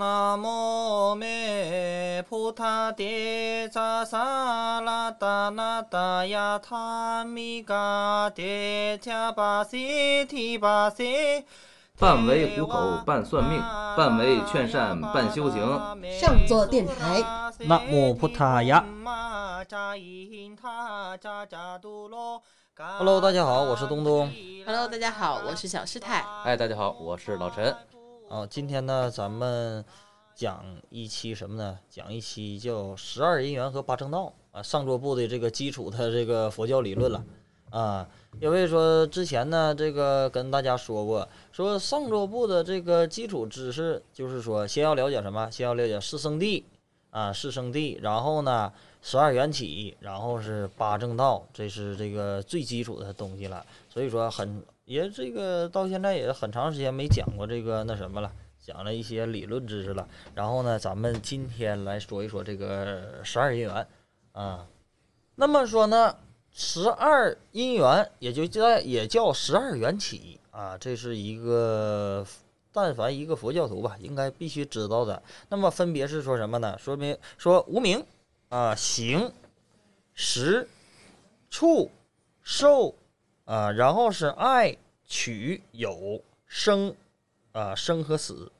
南无梅菩提帝迦萨拉达那达雅他米嘎帝迦巴西提巴西。半为糊口，半算命；半为劝善，半修行。上座电台，南无菩提雅。Hello， 大家好，我是东东。Hello， 大家好，我是小师太。哎，大家好，我是老陈。啊，今天呢，咱们讲一期什么呢？讲一期叫十二因缘和八正道啊，上座部的这个基础的这个佛教理论了。啊，因为说之前呢，这个跟大家说过，说上座部的这个基础知识，就是说先要了解什么？先要了解四圣谛啊，四圣谛，然后呢，十二缘起，然后是八正道，这是这个最基础的东西了。所以说也这个到现在也很长时间没讲过这个那什么了，讲了一些理论知识了。然后呢，咱们今天来说一说这个十二因缘啊。那么说呢？十二因缘也叫十二缘起啊，这是一个但凡一个佛教徒吧，应该必须知道的。那么分别是说什么呢？说无明啊、行、识、触、受啊，然后是爱、取、有、生啊，生和死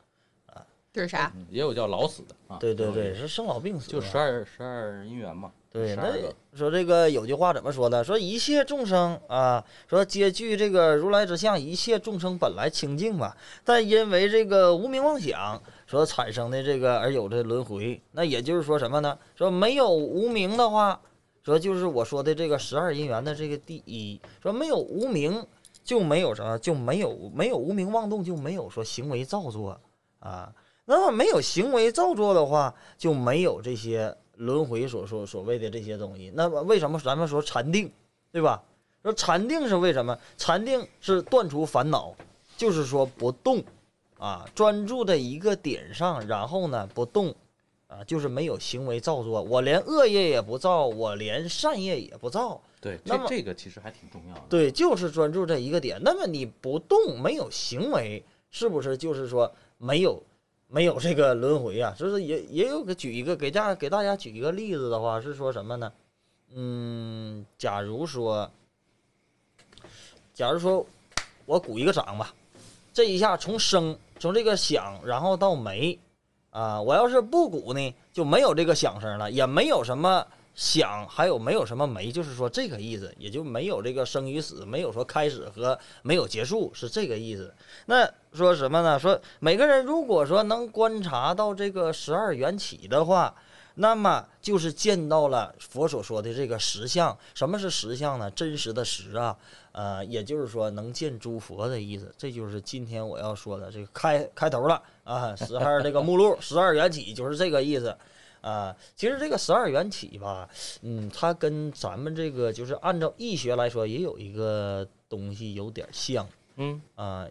啊，这是啥？也有叫老死的啊，对对对，是生老病死，就十二因缘嘛。对，那说这个有句话怎么说的？说一切众生啊，说皆具这个如来之相，一切众生本来清净嘛。但因为这个无明妄想所产生的这个而有这轮回。那也就是说什么呢？说没有无明的话，说就是我说的这个十二因缘的这个第一。说没有无明就没有什么，就没有无明妄动，就没有说行为造作啊。那么没有行为造作的话，就没有这些。轮回所谓的这些东西，那么为什么咱们说禅定，对吧？说禅定是为什么？禅定是断除烦恼，就是说不动，啊，专注在一个点上，然后呢不动，啊，就是没有行为造作，我连恶业也不造，我连善业也不造。对，那么这个其实还挺重要的。对，就是专注在一个点。那么你不动，没有行为，是不是就是说没有这个轮回啊？就是也有个举一个给大家举一个例子的话，是说什么呢？假如说我鼓一个掌吧，这一下从这个响然后到没啊，我要是不鼓呢，就没有这个响声了，也没有什么响，还有没有什么没，就是说这个意思，也就没有这个生与死，没有说开始和没有结束，是这个意思。那说什么呢？说每个人如果说能观察到这个十二缘起的话，那么就是见到了佛所说的这个实相。什么是实相呢？真实的实啊，也就是说能见诸佛的意思。这就是今天我要说的这个开头了啊，十二这个目录，十二缘起就是这个意思。啊，其实这个十二缘起吧，它跟咱们这个就是按照易学来说，也有一个东西有点像，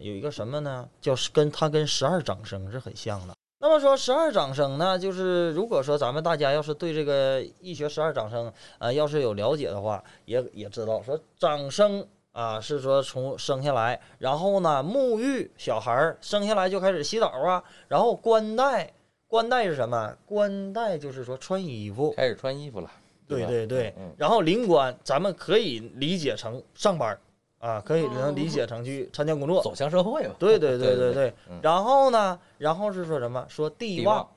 有一个什么呢？叫它跟十二长生是很像的。那么说十二长生呢，就是如果说咱们大家要是对这个易学十二长生要是有了解的话，也知道说长生啊是说从生下来，然后呢沐浴小孩生下来就开始洗澡啊，然后冠带。冠带是什么？冠带就是说穿衣服，开始穿衣服了。对对对，然后灵官，咱们可以理解成上班啊，可以能理解成去参加工作，走向社会吧。对对对对对。然后呢，然后是说什么？说地旺，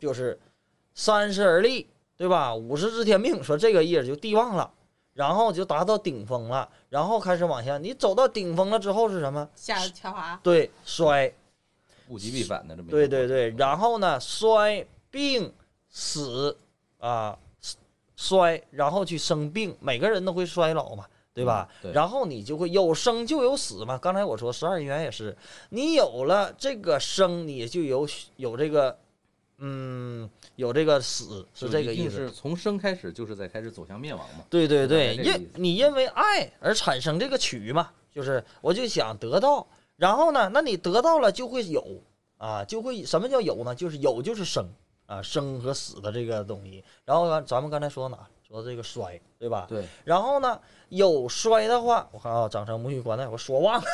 就是30而立，对吧？50知天命，说这个意思就地旺了，然后就达到顶峰了，然后开始往下。你走到顶峰了之后是什么？下桥滑。对，摔。物极必反的这么对对对，然后呢，衰病死啊，衰，然后去生病，每个人都会衰老嘛，对吧？对，然后你就会有生就有死嘛。刚才我说十二因缘也是，你有了这个生，你就有这个，有这个死，是这个意思。就是从生开始，就是在开始走向灭亡嘛。对对对，因为爱而产生这个取嘛，就是我就想得到。然后呢？那你得到了就会有啊，就会什么叫有呢？就是有就是生啊，生和死的这个东西。然后咱们刚才说哪？说这个衰，对吧？对。然后呢，有衰的话，我看啊，长生沐浴冠带，我说忘了，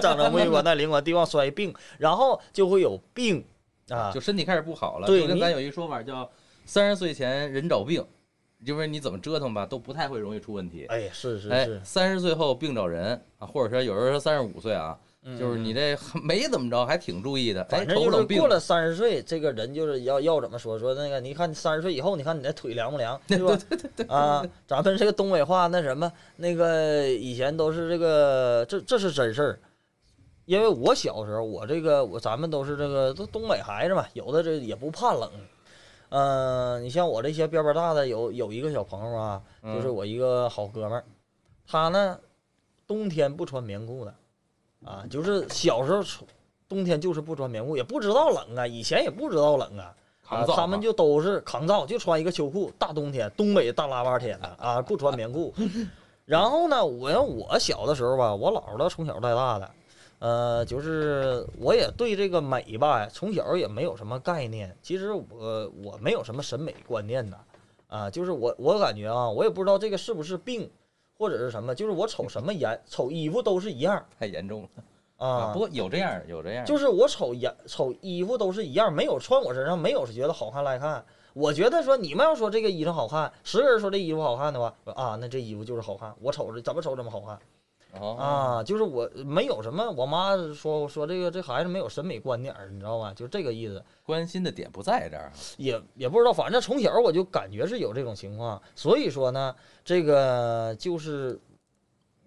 长生沐浴冠带，灵官地旺衰病，然后就会有病啊，就身体开始不好了。对，就跟咱有一说法叫30岁前人找病，就是你怎么折腾吧，都不太会容易出问题。哎，是是是，30岁后病找人啊，或者说有人说35岁啊。就是你这没怎么着，还挺注意的。反正就是过了30岁，这个人就是要怎么说说那个？你看30岁以后，你看你的腿凉不凉，对吧？对对对啊，咱们这个东北话那什么那个以前都是这个，这是真事儿。因为我小时候，咱们都是这个都东北孩子嘛，有的这也不怕冷。你像我这些边边大的，有一个小朋友啊，就是我一个好哥们儿，他呢冬天不穿棉裤的。啊，就是小时候冬天就是不穿棉裤，也不知道冷啊，以前也不知道冷啊，他们就都是抗造，就穿一个秋裤，大冬天东北大拉巴天的啊，不穿棉裤。然后呢，我小的时候吧，我姥姥从小带大的，就是我也对这个美吧，从小也没有什么概念。其实我没有什么审美观念的啊，就是我感觉啊，我也不知道这个是不是病。或者是什么，就是我瞅什么瞅衣服都是一样，太严重了啊！不过有这样，就是我瞅衣服都是一样，没有穿我身上没有觉得好看来看。我觉得说你们要说这个衣裳好看，10个人说这衣服好看的话，啊，那这衣服就是好看，我瞅着怎么瞅怎么好看。啊，就是我没有什么，我妈说这孩子没有审美观点，你知道吧？就这个意思，关心的点不在这儿，也不知道，反正从小我就感觉是有这种情况，所以说呢，这个就是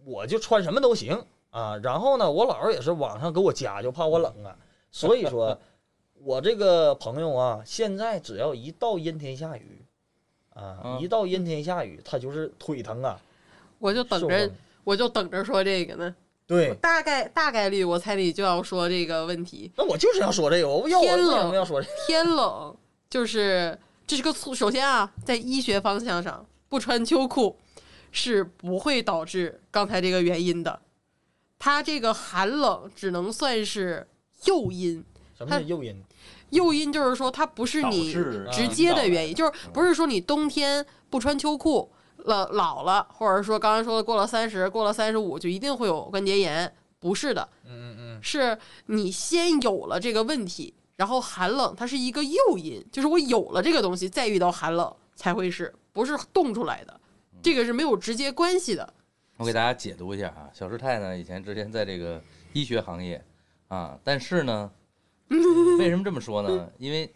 我就穿什么都行啊。然后呢，我姥姥也是网上给我加，就怕我冷啊，所以说，我这个朋友啊，现在只要一到阴天下雨，啊，一到阴天下雨，他就是腿疼啊，我就等着。我就等着说这个呢，对，大概率我猜你就要说这个问题。那我就是要说这个，我要说这个天冷，就是这是个首先啊，在医学方向上，不穿秋裤是不会导致刚才这个原因的。它这个寒冷只能算是诱因。什么叫诱因？诱因就是说它不是你直接的原因，就是不是说你冬天不穿秋裤。老了，或者说刚才说的过了30，过了35，就一定会有关节炎，不是的，是你先有了这个问题，然后寒冷它是一个诱因，就是我有了这个东西，再遇到寒冷才会是，不是冻出来的，这个是没有直接关系的。我给大家解读一下啊，小师太呢之前在这个医学行业啊，但是呢，为什么这么说呢？因为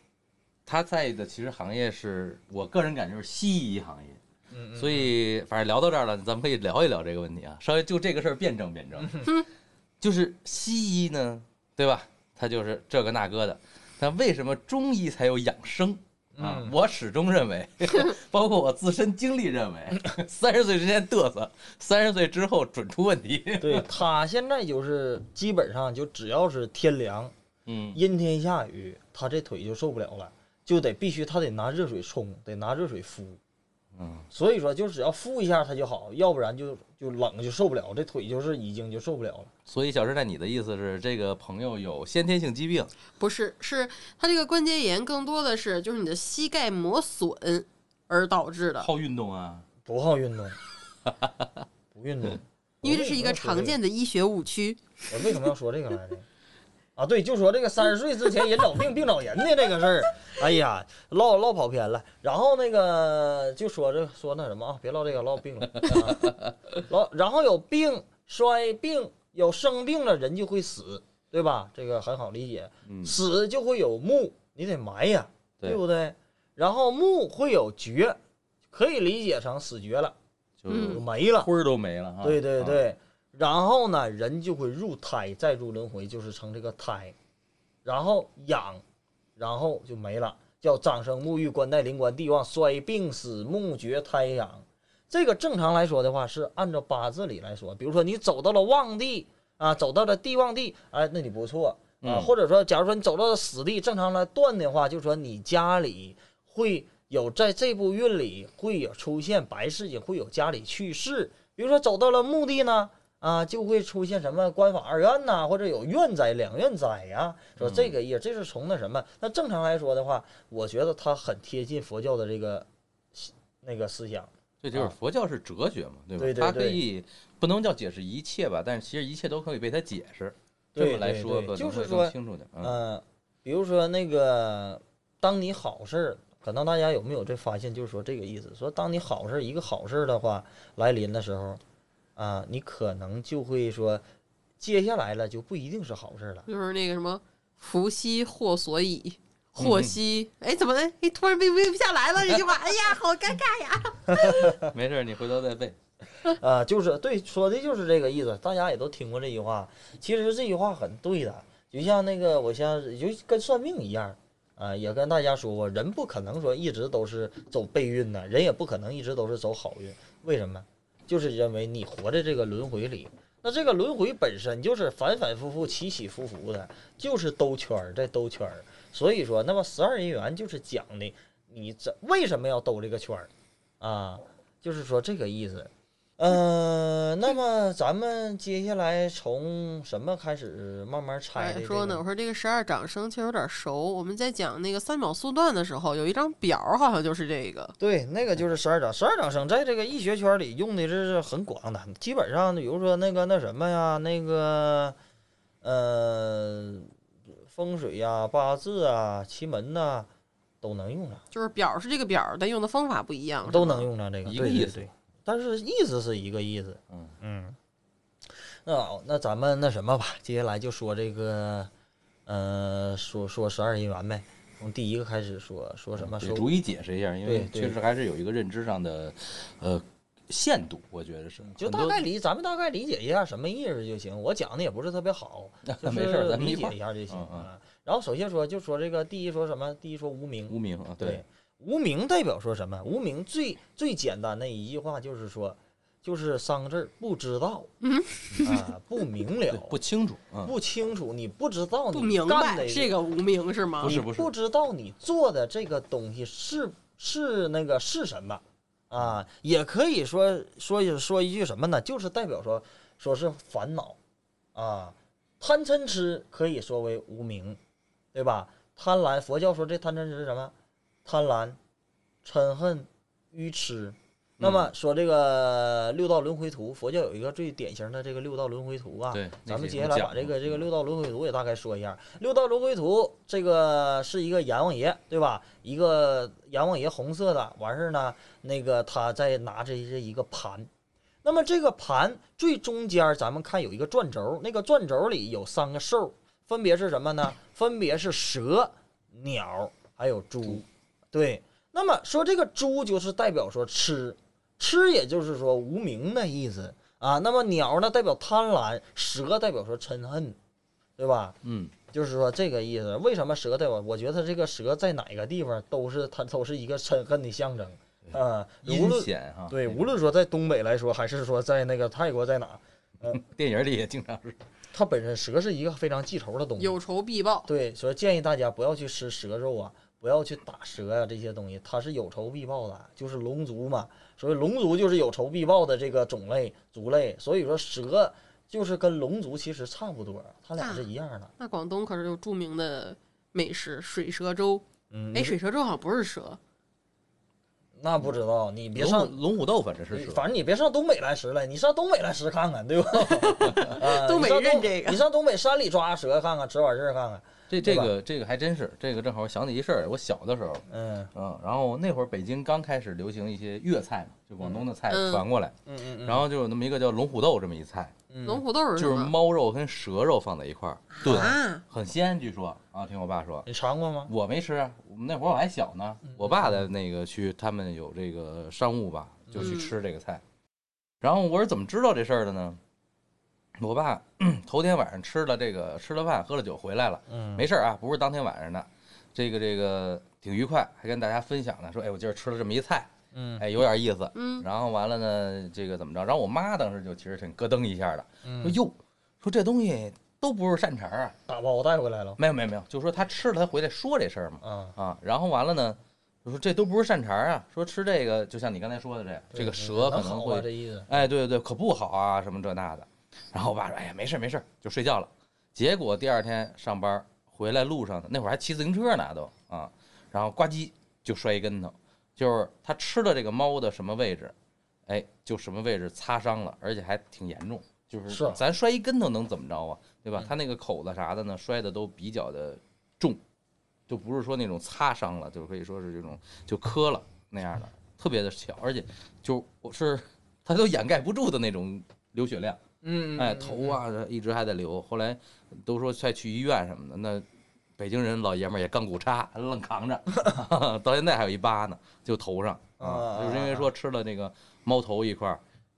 他在的其实行业是我个人感觉是西医行业。所以反正聊到这儿了，咱们可以聊一聊这个问题啊，稍微就这个事儿辩证、就是西医呢，对吧，它就是这个那个的，但为什么中医才有养生啊？我始终认为，包括我自身经历认为，30岁之前嘚瑟，30岁之后准出问题。对，他现在就是基本上就只要是天凉，阴天下雨，他这腿就受不了了，就得必须他得拿热水冲，得拿热水敷。所以说就只要敷一下它就好，要不然就冷就受不了，这腿就是已经就受不了了。所以小师太，你的意思是这个朋友有先天性疾病？不是，是他这个关节炎更多的是就是你的膝盖磨损而导致的。好运动啊？不好运动，不运动，因为这是一个常见的医学误区。我为什么要说这个来着？啊，对，就说这个30岁之前人找病，病找人的这个事儿，哎呀，唠跑偏了。然后那个就说那什么啊，别唠这个，唠病了。然后有病、衰病、有生病了，人就会死，对吧？这个很好理解，死就会有木，你得埋呀，对不对？然后木会有绝，可以理解成死绝了，就没了，灰儿都没了。对对对。然后呢，人就会入胎，再入轮回，就是成这个胎，然后养，然后就没了，叫长生沐浴、官带灵官、帝旺、衰病、死木、绝、胎、养。这个正常来说的话，是按照八字里来说，比如说你走到了旺地啊，走到了帝旺地，哎，那你不错啊。或者说，假如说你走到了死地，正常来断的话，就说你家里会有在这部运里会有出现白事情，会有家里去世。比如说走到了墓地呢。啊，就会出现什么官法二院呐，或者有院灾、两院灾呀。说这个也，这是从那什么？那正常来说的话，我觉得它很贴近佛教的这个那个思想。这就是佛教是哲学嘛，对吧？对对对，它可以不能叫解释一切吧，但是其实一切都可以被它解释。这么来说，对对对，就是说，清楚点。比如说那个，当你好事，感到大家有没有这发现？就是说这个意思，说当你好事一个好事的话来临的时候，啊，你可能就会说，接下来了就不一定是好事了。就是那个什么，福兮祸所倚。祸兮，哎，怎么的？哎，突然背不下来了，这句话，哎呀，好尴尬呀！没事，你回头再背。啊，就是对，说的就是这个意思。大家也都听过这句话，其实这句话很对的，就像那个，我像就跟算命一样，啊，也跟大家说过，人不可能说一直都是走背运的，人也不可能一直都是走好运。为什么？就是因为你活在这个轮回里。那这个轮回本身就是反反复复、起起伏伏的，就是兜圈儿，在兜圈儿。所以说，那么十二因缘就是讲的，你这为什么要兜这个圈儿啊？就是说这个意思。那么咱们接下来从什么开始慢慢拆的、这个？说呢，我说这个十二长生其实有点熟。我们在讲那个三秒速断的时候，有一张表，好像就是这个。对，那个就是十二长生，在这个医学圈里用的是很广的，基本上比如说那个那什么呀，那个风水呀、八字啊、奇门呐，都能用上。就是表是这个表，但用的方法不一样，都能用上这个一个意思。对，但是意思是一个意思，那咱们那什么吧，接下来就说这个，说十二因缘呗，从第一个开始说什么，逐一解释一下，因为确实还是有一个认知上的，限度，我觉得是，就咱们大概理解一下什么意思就行。我讲的也不是特别好，就是理解一下就行啊。然后首先就说这个第一说什么，第一说无名啊，对。无名代表说什么？无名最最简单的一句话就是说，就是三个字，不知道，啊，不明了，不清楚，不清楚，你不知道，你明白这个无名是吗？不是，不知道你做的这个东西是那个是什么啊？也可以说一句什么呢？就是代表说是烦恼啊，贪嗔痴可以说为无名，对吧？贪婪，佛教说这贪嗔痴是什么？贪婪、嗔恨、愚痴，那么说这个六道轮回图，佛教有一个最典型的这个六道轮回图啊。对，咱们接下来把这个六道轮回图也大概说一下。六道轮回图这个是一个阎王爷，对吧？一个阎王爷红色的，完事呢，那个他在拿着一个盘，那么这个盘最中间咱们看有一个转轴，那个转轴里有三个兽，分别是什么呢？分别是蛇、鸟还有猪。对，那么说这个猪就是代表说吃，也就是说无名的意思啊。那么鸟呢代表贪婪，蛇代表说嗔恨，对吧？就是说这个意思。为什么蛇代表？我觉得这个蛇在哪个地方都是它都是一个嗔恨的象征啊。阴险哈。对，无论说在东北来说，还是说在那个泰国在哪，电影里也经常是。它本身蛇是一个非常记仇的东西，有仇必报。对，所以建议大家不要去吃蛇肉啊。不要去打蛇啊，这些东西它是有仇必报的，就是龙族嘛，所以龙族就是有仇必报的这个种类族类，所以说蛇就是跟龙族其实差不多，它俩是一样的。那广东可是有著名的美食水蛇粥，水蛇粥好像不是蛇，那不知道，你别上龙虎斗，反正是蛇，反正你别上东北来吃了，你上东北来吃看看，对吧？东北认这个，你上东北山里抓蛇看看，吃完事看看。这个还真是，这个正好我想起一事儿，我小的时候，然后那会儿北京刚开始流行一些粤菜嘛，就广东的菜传过来，然后就有那么一个叫龙虎斗这么一菜，龙虎斗就是猫肉跟蛇肉放在一块儿炖，很鲜，据说啊，听我爸说。你尝过吗？我没吃，我们那会儿我还小呢，我爸的那个去他们有这个商务吧，就去吃这个菜，然后我是怎么知道这事儿的呢？我爸头天晚上吃了饭，喝了酒回来了，没事啊，不是当天晚上的，这个挺愉快，还跟大家分享呢，说哎，我今儿吃了这么一菜，哎，有点意思，然后完了呢，这个怎么着？然后我妈当时就其实挺咯噔一下的，说哟，说这东西都不是善茬啊，打包我带回来了，没有，就说他吃了，他回来说这事儿嘛，然后完了呢。就说这都不是善茬啊！说吃这个，就像你刚才说的这个蛇可能会，哎，对，可不好啊，什么这那的。然后我爸说：“哎呀，没事，就睡觉了。”结果第二天上班回来路上，那会儿还骑自行车呢，都啊，然后呱唧就摔一跟头，就是他吃了这个猫的什么位置，哎，就什么位置擦伤了，而且还挺严重。就是咱摔一跟头能怎么着啊？对吧？他那个口子啥的呢，摔的都比较的重。就不是说那种擦伤了，就可以说是这种就磕了那样的，特别的小，而且就是它都掩盖不住的那种流血量。嗯，哎，头啊一直还在流，后来都说再去医院什么的，那北京人老爷们儿也钢骨叉愣扛着，到现在还有一疤呢，就头上啊，就是因为说吃了那个猫头一块，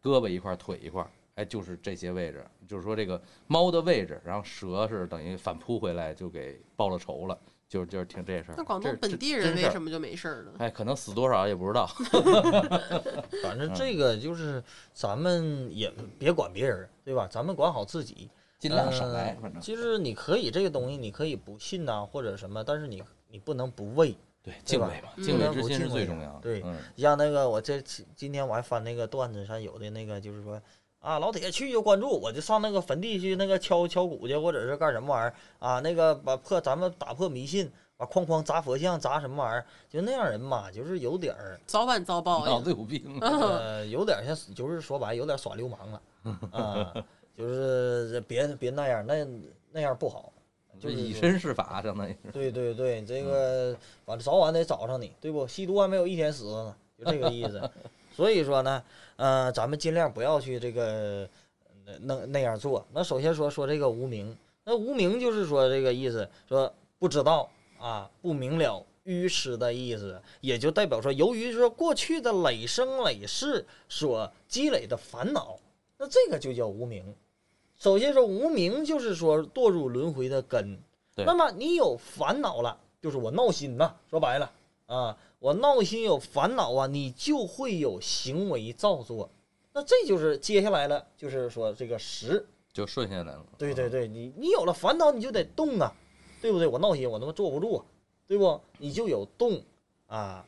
胳膊一块，腿一块。哎，就是这些位置，就是说这个猫的位置，然后蛇是等于反扑回来就给报了仇了，就是挺这事儿。那广东本地人为什么就没事儿呢？哎，可能死多少也不知道。反正这个就是咱们也别管别人，对吧？咱们管好自己，尽量少来。反正其实你可以这个东西，你可以不信呐，或者什么，但是你不能不畏。对，敬畏嘛，敬畏之心是最重要的。对，像那个我这今天我还翻那个段子上有的那个，就是说。啊，老铁去就关注，我就上那个坟地去那个敲鼓去，或者是干什么玩意儿啊？那个咱们打破迷信，把哐哐砸佛像，砸什么玩意儿？就那样人嘛，就是有点儿早晚遭报，脑子有病，有点像，就是说白，有点耍流氓了啊，就是别那样，那样不好，就是以身试法，相当于是。对对对，这个完早晚得找上你，对不？吸毒还没有一天死呢，就这个意思。所以说呢，咱们尽量不要去这个那样做。那首先说这个无明，那无明就是说这个意思，说不知道啊，不明了，愚痴的意思，也就代表说，由于说过去的累生累世所积累的烦恼，那这个就叫无明。首先说无明就是说堕入轮回的根。那么你有烦恼了，就是我闹心呐，说白了啊。我闹心有烦恼啊，你就会有行为造作，那这就是接下来了，就是说这个时就顺下来了。对对对，你有了烦恼你就得动啊，对不对？我闹心我他妈坐不住，对不？你就有动啊，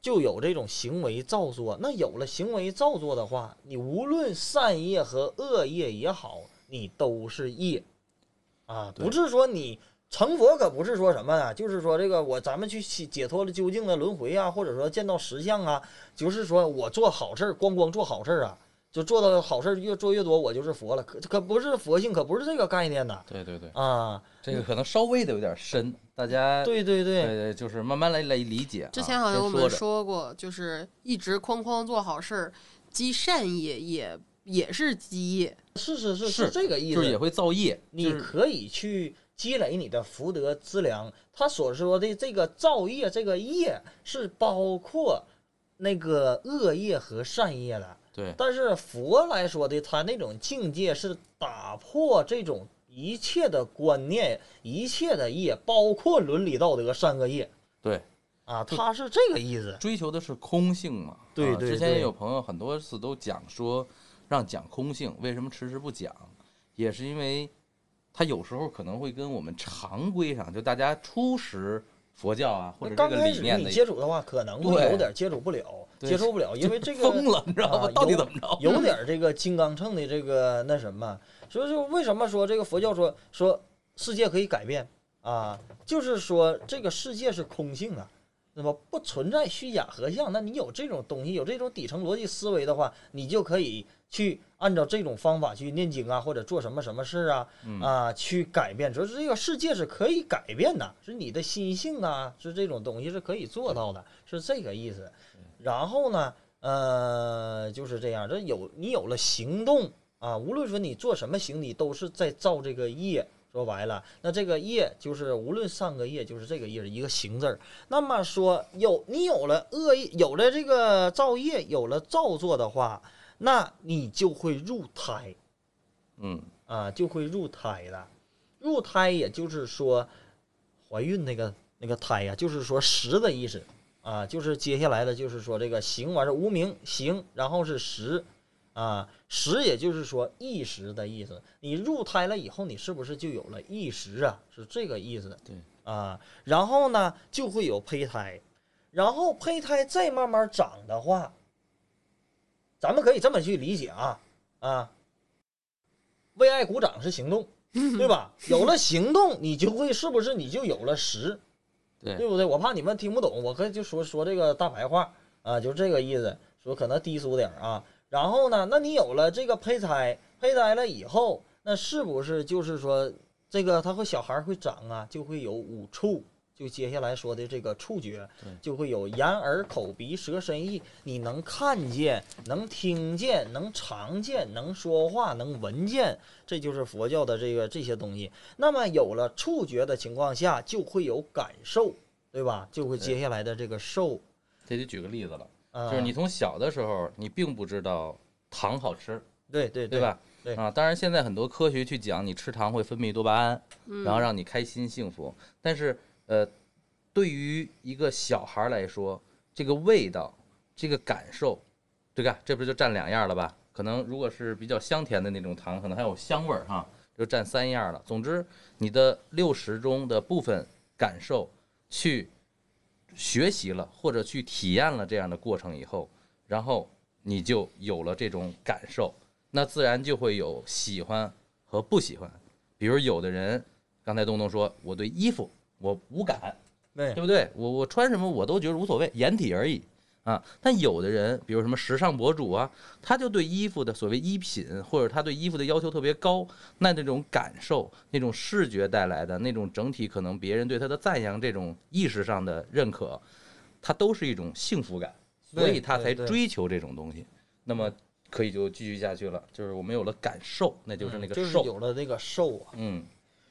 就有这种行为造作。那有了行为造作的话，你无论善业和恶业也好，你都是业啊，不是说你。成佛可不是说什么呢，就是说这个咱们去解脱了究竟的轮回啊，或者说见到实相啊，就是说我做好事光做好事啊，就做到好事越做越多，我就是佛了，可不是佛性，可不是这个概念的。对对对啊，这个可能稍微的有点深，大家对对对，就是慢慢来理解。之前好像我们说过，就是一直做好事，积善业也是积业，是这个意思，就是也会造业，你可以去。积累你的福德资粮，他所说的这个造业，这个业是包括那个恶业和善业的。对，但是佛来说的，他那种境界是打破这种一切的观念，一切的业，包括伦理道德善恶业。对，啊，他是这个意思，追求的是空性嘛。对对对，之前也有朋友很多次都讲说让讲空性，为什么迟迟不讲，也是因为。它有时候可能会跟我们常规上，就大家初识佛教啊，或者这个理念的你接触的话，可能会有点接触不了，因为这个疯了，你知道吗？到底怎么着？有点这个金刚秤的这个那什么，所以就为什么说这个佛教说世界可以改变啊，就是说这个世界是空性啊，那么不存在虚假合相。那你有这种东西，有这种底层逻辑思维的话，你就可以。去按照这种方法去念经啊，或者做什么事啊，啊，去改变。所以这个世界是可以改变的，是你的心性啊，是这种东西是可以做到的，是这个意思。然后呢，就是这样，你有了行动啊，无论说你做什么行，你都是在造这个业。说白了，那这个业就是无论上个业，就是这个业一个行字儿。那么说你有了恶业，有了这个造业，有了造作的话。那你就会入胎，就会入胎了。入胎也就是说怀孕那个胎呀，就是说时的意思啊，就是接下来的就是说这个行完是无明行，然后是时啊，时也就是说意识的意思。你入胎了以后，你是不是就有了意识啊？是这个意思。对啊，然后呢就会有胚胎，然后胚胎再慢慢长的话。咱们可以这么去理解啊，为爱鼓掌是行动，对吧？有了行动，你就会是不是你就有了实，对不对？我怕你们听不懂，我可以就说这个大白话啊，就这个意思，说可能低俗点啊。然后呢，那你有了这个胚胎了以后，那是不是就是说这个他会小孩会长啊，就会有五畜，就接下来说的这个触觉，就会有眼、耳、口、鼻、舌、身、意，你能看见、能听见、能尝见、能说话、能闻见，这就是佛教的这些东西。那么有了触觉的情况下，就会有感受，对吧？就会接下来的这个受。这就举个例子了，就是你从小的时候，你并不知道糖好吃，对吧？对啊，当然现在很多科学去讲，你吃糖会分泌多巴胺，然后让你开心幸福。但是对于一个小孩来说，这个味道、这个感受，这不就占两样了吧？可能如果是比较香甜的那种糖，可能还有香味儿哈，就占三样了。总之，你的60中的部分感受去学习了，或者去体验了这样的过程以后，然后你就有了这种感受。那自然就会有喜欢和不喜欢，比如有的人，刚才东东说我对衣服我无感，对不对？我穿什么我都觉得无所谓，掩体而已啊。但有的人，比如什么时尚博主啊，他就对衣服的所谓衣品，或者他对衣服的要求特别高，那种感受、那种视觉带来的那种整体可能别人对他的赞扬，这种意识上的认可，他都是一种幸福感，所以他才追求这种东西。那么可以就继续下去了，就是我们有了感受，那就是那个受，就是有了那个受啊。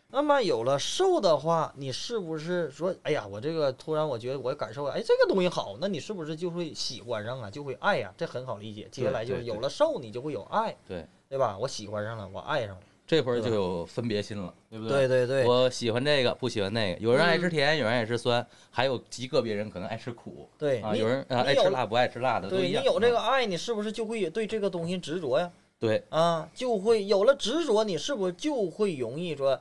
那么有了受的话，你是不是说，哎呀，我这个突然我觉得我感受，哎，这个东西好，那你是不是就会喜欢上啊，就会爱呀？这很好理解。接下来就是有了受，你就会有爱，对吧？我喜欢上了，我爱上了，这会儿就有分别心了，对不对？对，我喜欢这个，不喜欢那个。有人爱吃甜，有人爱吃酸，还有极个别人可能爱吃苦。对啊，有人爱吃辣，不爱吃辣的。对，你有这个爱，你是不是就会对这个东西执着呀？对啊，就会有了执着，你是不是就会容易说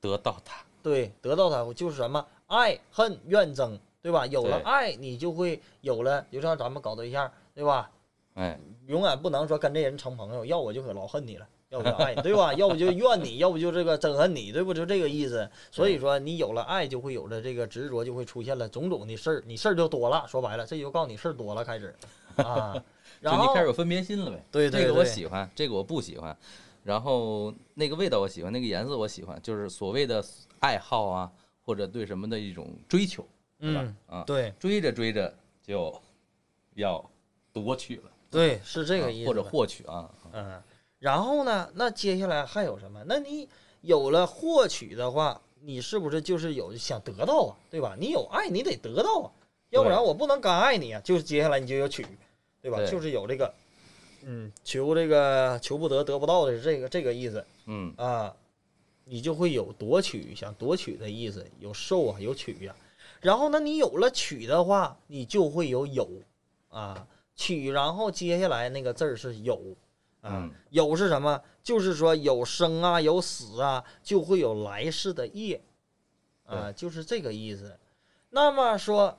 得到它？对，得到它就是什么爱恨怨憎，对吧？有了爱，你就会有了，就像咱们搞对象，对吧？哎，永远不能说跟这人成朋友，要我就可老恨你了。要不就爱，对吧？要不就怨你，要不就这个憎恨你，对不？就这个意思。所以说，你有了爱，就会有了这个执着，就会出现了种种的事儿，你事儿就多了。说白了，这就告诉你事儿多了，开始啊，然后你开始有分别心了呗。对，这个我喜欢，这个我不喜欢，然后那个味道我喜欢，那个颜色我喜欢，就是所谓的爱好啊，或者对什么的一种追求，对吧？对，追着就要夺取了，对，是这个意思，或者获取啊，然后呢？那接下来还有什么？那你有了获取的话，你是不是就是有想得到啊？对吧？你有爱，你得得到啊，要不然我不能敢爱你啊。就是接下来你就有取，对吧？就是有这个，求这个求不得得不到的这个意思，你就会有夺取，想夺取的意思，有受啊，有取啊。然后呢，你有了取的话，你就会有啊取，然后接下来那个字儿是有。有是什么？就是说有生啊，有死啊，就会有来世的业，就是这个意思。那么说，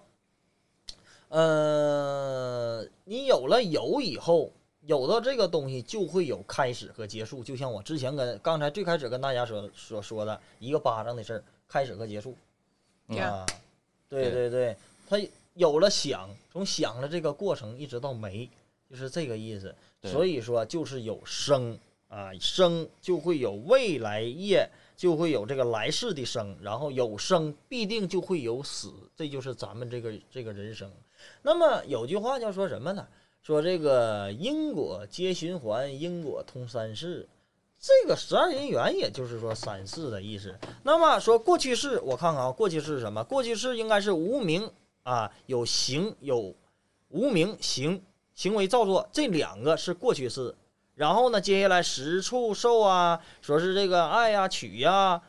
你有了有以后，有的这个东西就会有开始和结束。就像我之前刚才最开始跟大家所说的一个巴掌的事儿，开始和结束。对，他有了想，从想的这个过程一直到没。就是这个意思，所以说就是有生啊，生就会有未来业，就会有这个来世的生，然后有生必定就会有死，这就是咱们这个人生。那么有句话叫说什么呢？说这个因果皆循环，因果通三世，这个十二因缘也就是说三世的意思。那么说过去世，我看看啊，过去世是什么？过去世应该是无明啊，有行有无明行。行为造作，这两个是过去式。然后呢，接下来食触受啊，说是这个爱呀、取呀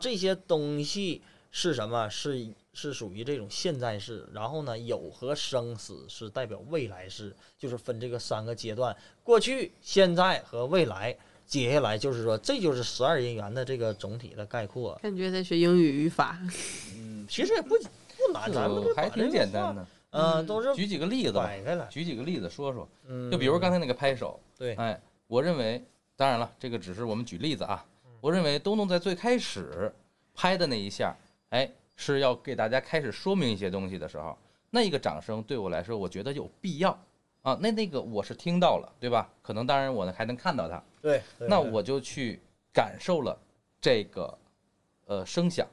这些东西是什么？是属于这种现在式。然后呢，有和生死是代表未来式，就是分这个三个阶段：过去、现在和未来。接下来就是说，这就是十二因缘的这个总体的概括。感觉在学英语语法，其实也不难，咱们还挺简单的。都是举几个例子吧，举几个例子说说。就比如刚才那个拍手，哎，我认为，当然了，这个只是我们举例子啊。我认为东东在最开始拍的那一下，哎，是要给大家开始说明一些东西的时候，那一个掌声对我来说，我觉得有必要啊。那个我是听到了，对吧？可能当然我还能看到它，对。那我就去感受了这个声响，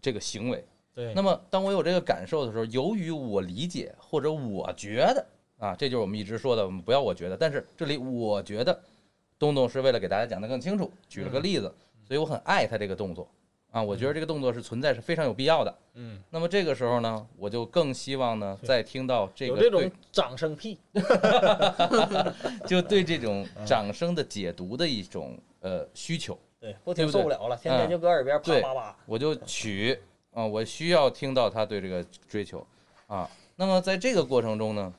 这个行为。对。那么当我有这个感受的时候，由于我理解或者我觉得啊，这就是我们一直说的，我们不要我觉得，但是这里我觉得东东是为了给大家讲得更清楚，举了个例子，所以我很爱他这个动作啊，我觉得这个动作是存在是非常有必要的。嗯，那么这个时候呢，我就更希望呢，再听到这个有这种掌声屁，就对这种掌声的解读的一种需求。对，不听受不了了，天天就搁耳边啪啪啪。我就取啊，我需要听到他对这个追求啊。那么在这个过程中呢，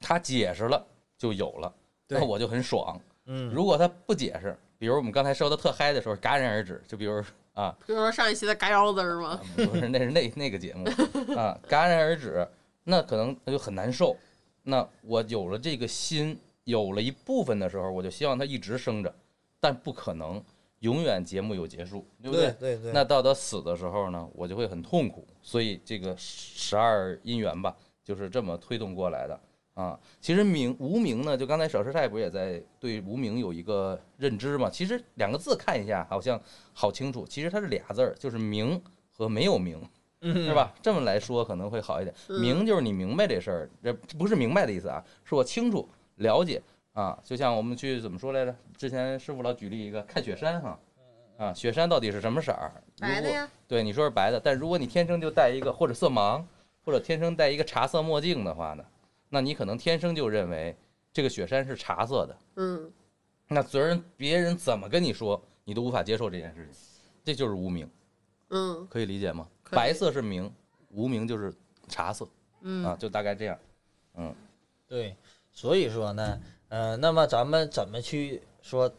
他解释了就有了，那我就很爽。嗯，如果他不解释，比如我们刚才说的特嗨的时候，戛然而止，就比如。啊，比如说上一期的嘎腰子是吗？不是，那是那个节目啊，戛然而止，那可能就很难受。那我有了这个心，有了一部分的时候，我就希望它一直生着，但不可能永远节目有结束，对不对？对对对。那到他死的时候呢，我就会很痛苦。所以这个12因缘吧，就是这么推动过来的啊。其实无名呢，就刚才小师太不也在对无名有一个认知嘛？其实两个字看一下，好像好清楚。其实它是俩字儿，就是明和没有明，是吧？这么来说可能会好一点。明就是你明白这事儿，这不是明白的意思啊，是我清楚了解啊。就像我们去怎么说来着？之前师傅老举例一个看雪山哈，啊，雪山到底是什么色儿？白的呀。对，你说是白的，但如果你天生就戴一个或者色盲，或者天生戴一个茶色墨镜的话呢？那你可能天生就认为这个雪山是茶色的，嗯，那别人怎么跟你说，你都无法接受这件事情，这就是无明，嗯，可以理解吗？白色是明，无明就是茶色，嗯啊，就大概这样，嗯，对，所以说呢，那么咱们怎么去说，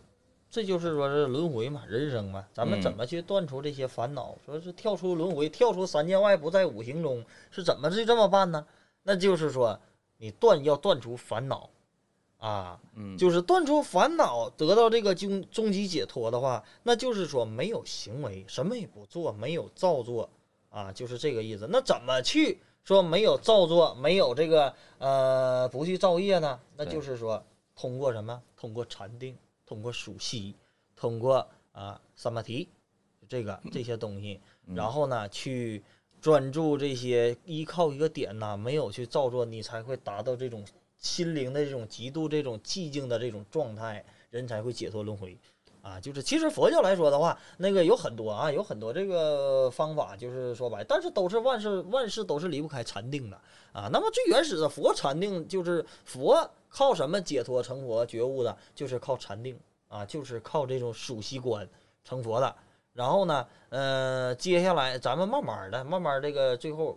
这就是说是轮回嘛，人生嘛，咱们怎么去断除这些烦恼？说是跳出轮回，跳出三界外，不在五行中，是怎么去这么办呢？那就是说。你要断除烦恼，啊，嗯，就是断除烦恼，得到这个终极解脱的话，那就是说没有行为，什么也不做，没有造作，啊，就是这个意思。那怎么去说没有造作，没有这个不去造业呢？那就是说通过什么？通过禅定，通过数息，通过啊萨玛提，这些东西，然后呢去。专注这些，依靠一个点呐，没有去造作，你才会达到这种心灵的这种极度、这种寂静的这种状态，人才会解脱轮回，啊，就是其实佛教来说的话，那个有很多啊，有很多这个方法，就是说白，但是都是万事都是离不开禅定的啊。那么最原始的佛禅定，就是佛靠什么解脱成佛觉悟的，就是靠禅定啊，就是靠这种数息观成佛的。然后呢，接下来咱们慢慢这个最后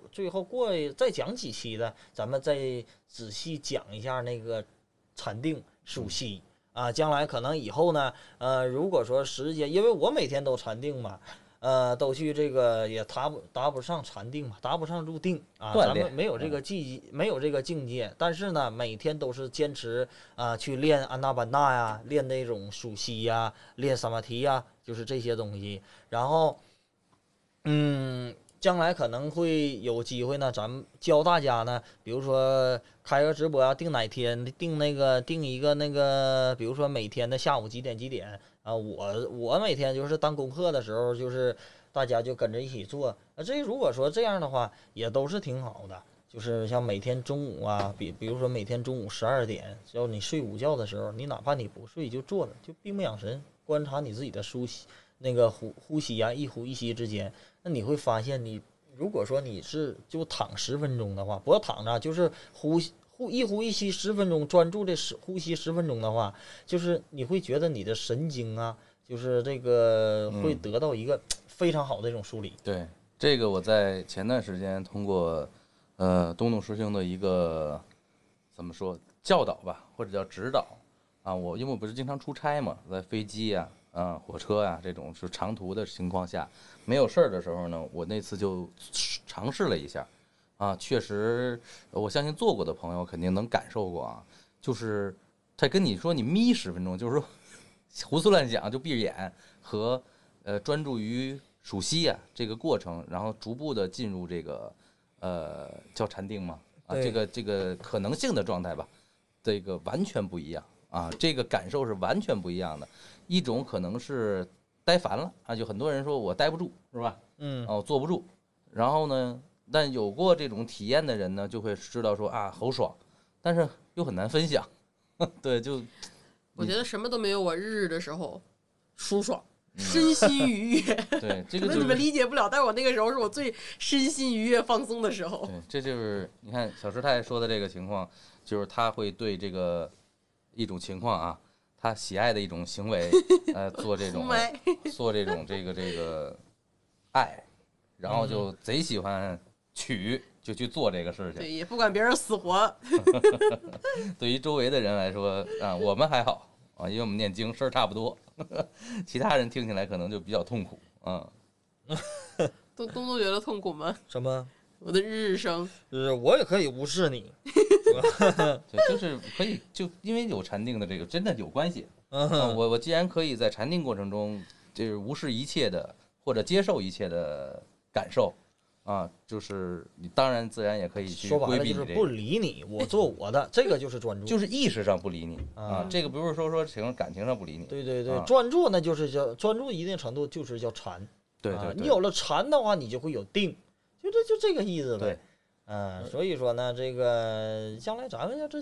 再讲几期的，咱们再仔细讲一下那个禅定数息啊。将来可能以后呢，如果说时间，因为我每天都禅定嘛，都去这个也达不上禅定嘛，达不上入定啊，咱们没有这个境界。但是呢，每天都是坚持啊，去练安那般那呀，练那种数息呀，练萨玛提呀。就是这些东西，然后，将来可能会有机会呢，咱们教大家呢，比如说开个直播啊，定哪天，定一个那个，比如说每天的下午几点啊，我每天就是当功课的时候，就是大家就跟着一起做，那这如果说这样的话，也都是挺好的。就是像每天中午啊，比如说每天中午12点，只要你睡午觉的时候，你哪怕你不睡就坐着，就闭目养神。观察你自己的呼吸啊，一呼一吸之间，那你会发现你如果说你是就躺10分钟的话，不要躺着，就是一呼一吸10分钟，专注这呼吸10分钟的话，就是你会觉得你的神经啊，就是这个会得到一个非常好的一种梳理。对，这个我在前段时间通过东东师兄的一个怎么说教导吧，或者叫指导。啊，因为我不是经常出差嘛，在飞机呀、啊、火车呀、啊、这种是长途的情况下，没有事儿的时候呢，我那次就尝试了一下，啊，确实，我相信坐过的朋友肯定能感受过啊，就是他跟你说你眯10分钟，就是说胡思乱想就闭着眼和专注于数息啊这个过程，然后逐步的进入这个叫禅定嘛，啊，这个可能性的状态吧，这个完全不一样。啊，这个感受是完全不一样的。一种可能是呆烦了啊，就很多人说我呆不住，是吧？嗯，哦，坐不住。然后呢，但有过这种体验的人呢，就会知道说啊，好爽，但是又很难分享。对，就我觉得什么都没有，我日日的时候舒爽。身心愉悦，对，这个、就是、你们理解不了，但是我那个时候是我最身心愉悦、放松的时候。对，这就是你看小师太说的这个情况，就是他会对这个一种情况啊，他喜爱的一种行为，做这种做这种这个爱，然后就贼喜欢取，就去做这个事情，对，也不管别人死活。对于周围的人来说啊，我们还好啊，因为我们念经事儿差不多。其他人听起来可能就比较痛苦啊。东觉得痛苦吗？什么？我的日日生，我也可以无视你。对，就是可以，就因为有禅定的这个真的有关系。我既然可以在禅定过程中就是无视一切的或者接受一切的感受啊，就是你当然自然也可以去规避你、这个、说白了就是不理你，我做我的，这个就是专注，就是意识上不理你啊、嗯。这个不是说情感情上不理你，对对对，啊、专注那就是叫专注，一定程度就是叫禅，对对对、啊。你有了禅的话，你就会有定，就这个意思呗。嗯、所以说呢，这个将来咱们要这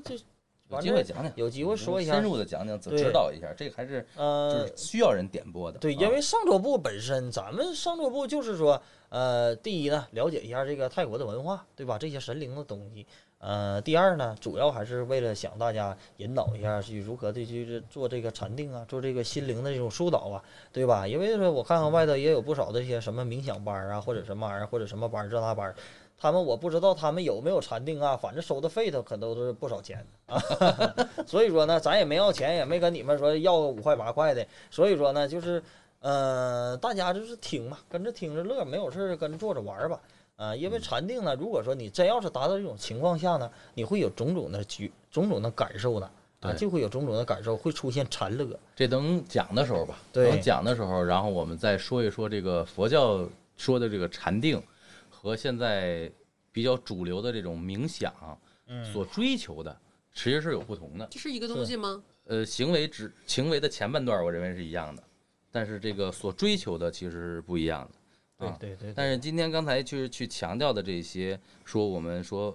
有机会讲讲，有机会说一下，深入的讲讲，指导一下，这个还是就是需要人点拨的。对，因为上座部本身，咱们上座部就是说。第一呢，了解一下这个泰国的文化，对吧？这些神灵的东西。第二呢，主要还是为了想大家引导一下，去如何的去做这个禅定啊，做这个心灵的这种疏导啊，对吧？因为我看看外头也有不少的一些什么冥想班啊，或者什么玩意儿，或者什么班这那班，他们我不知道他们有没有禅定啊，反正收的费头可都是不少钱啊。所以说呢，咱也没要钱，也没跟你们说要个5块8块的，所以说呢，就是。大家就是听嘛，跟着听着乐，没有事跟着坐着玩吧。因为禅定呢，如果说你真要是达到这种情况下呢，你会有种种的感受的啊，就会有种种的感受，会出现禅乐。这等讲的时候吧，对，等讲的时候，然后我们再说一说这个佛教说的这个禅定和现在比较主流的这种冥想所追求的，其实是有不同的。这是一个东西吗？行为的前半段，我认为是一样的。但是这个所追求的其实是不一样的、啊，对对对。但是今天刚才去强调的这些，说我们说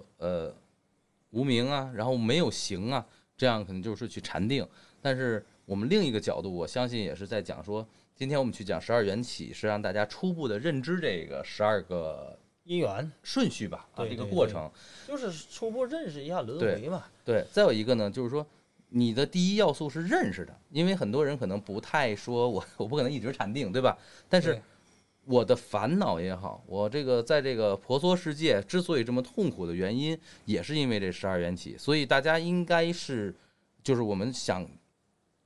无明啊，然后没有行啊，这样可能就是去禅定。但是我们另一个角度，我相信也是在讲说，今天我们去讲12缘起，是让大家初步的认知这个12个因缘顺序吧，啊，这个过程就是初步认识一下轮回嘛。对，再有一个呢，就是说。你的第一要素是认识的，因为很多人可能不太说我不可能一直禅定，对吧？但是我的烦恼也好，我这个在这个婆娑世界之所以这么痛苦的原因，也是因为这12缘起。所以大家应该是，就是我们想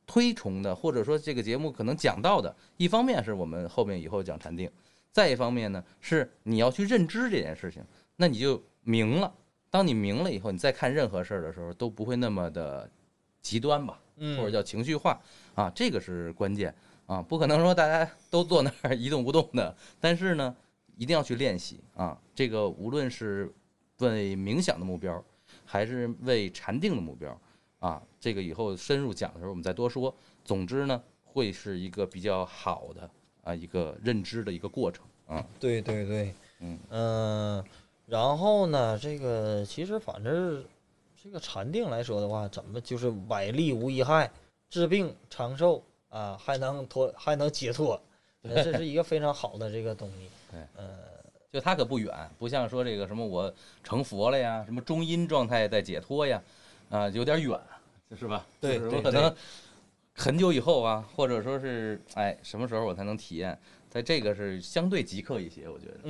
推崇的，或者说这个节目可能讲到的，一方面是我们后面以后讲禅定，再一方面呢是你要去认知这件事情，那你就明了。当你明了以后，你再看任何事儿的时候都不会那么的。极端吧，或者叫情绪化啊，这个是关键啊，不可能说大家都坐那儿一动不动的，但是呢，一定要去练习啊。这个无论是为冥想的目标，还是为禅定的目标啊，这个以后深入讲的时候我们再多说。总之呢，会是一个比较好的啊一个认知的一个过程啊。对对对，然后呢，这个其实反正。这个禅定来说的话，怎么就是百利无一害，治病长寿啊，还能解脱，这是一个非常好的这个东西。对，就它可不远，不像说这个什么我成佛了呀，什么中阴状态在解脱呀，啊，有点远，是吧？对，就是、我可能很久以后啊，或者说是哎，什么时候我才能体验？在这个是相对即刻一些，我觉得，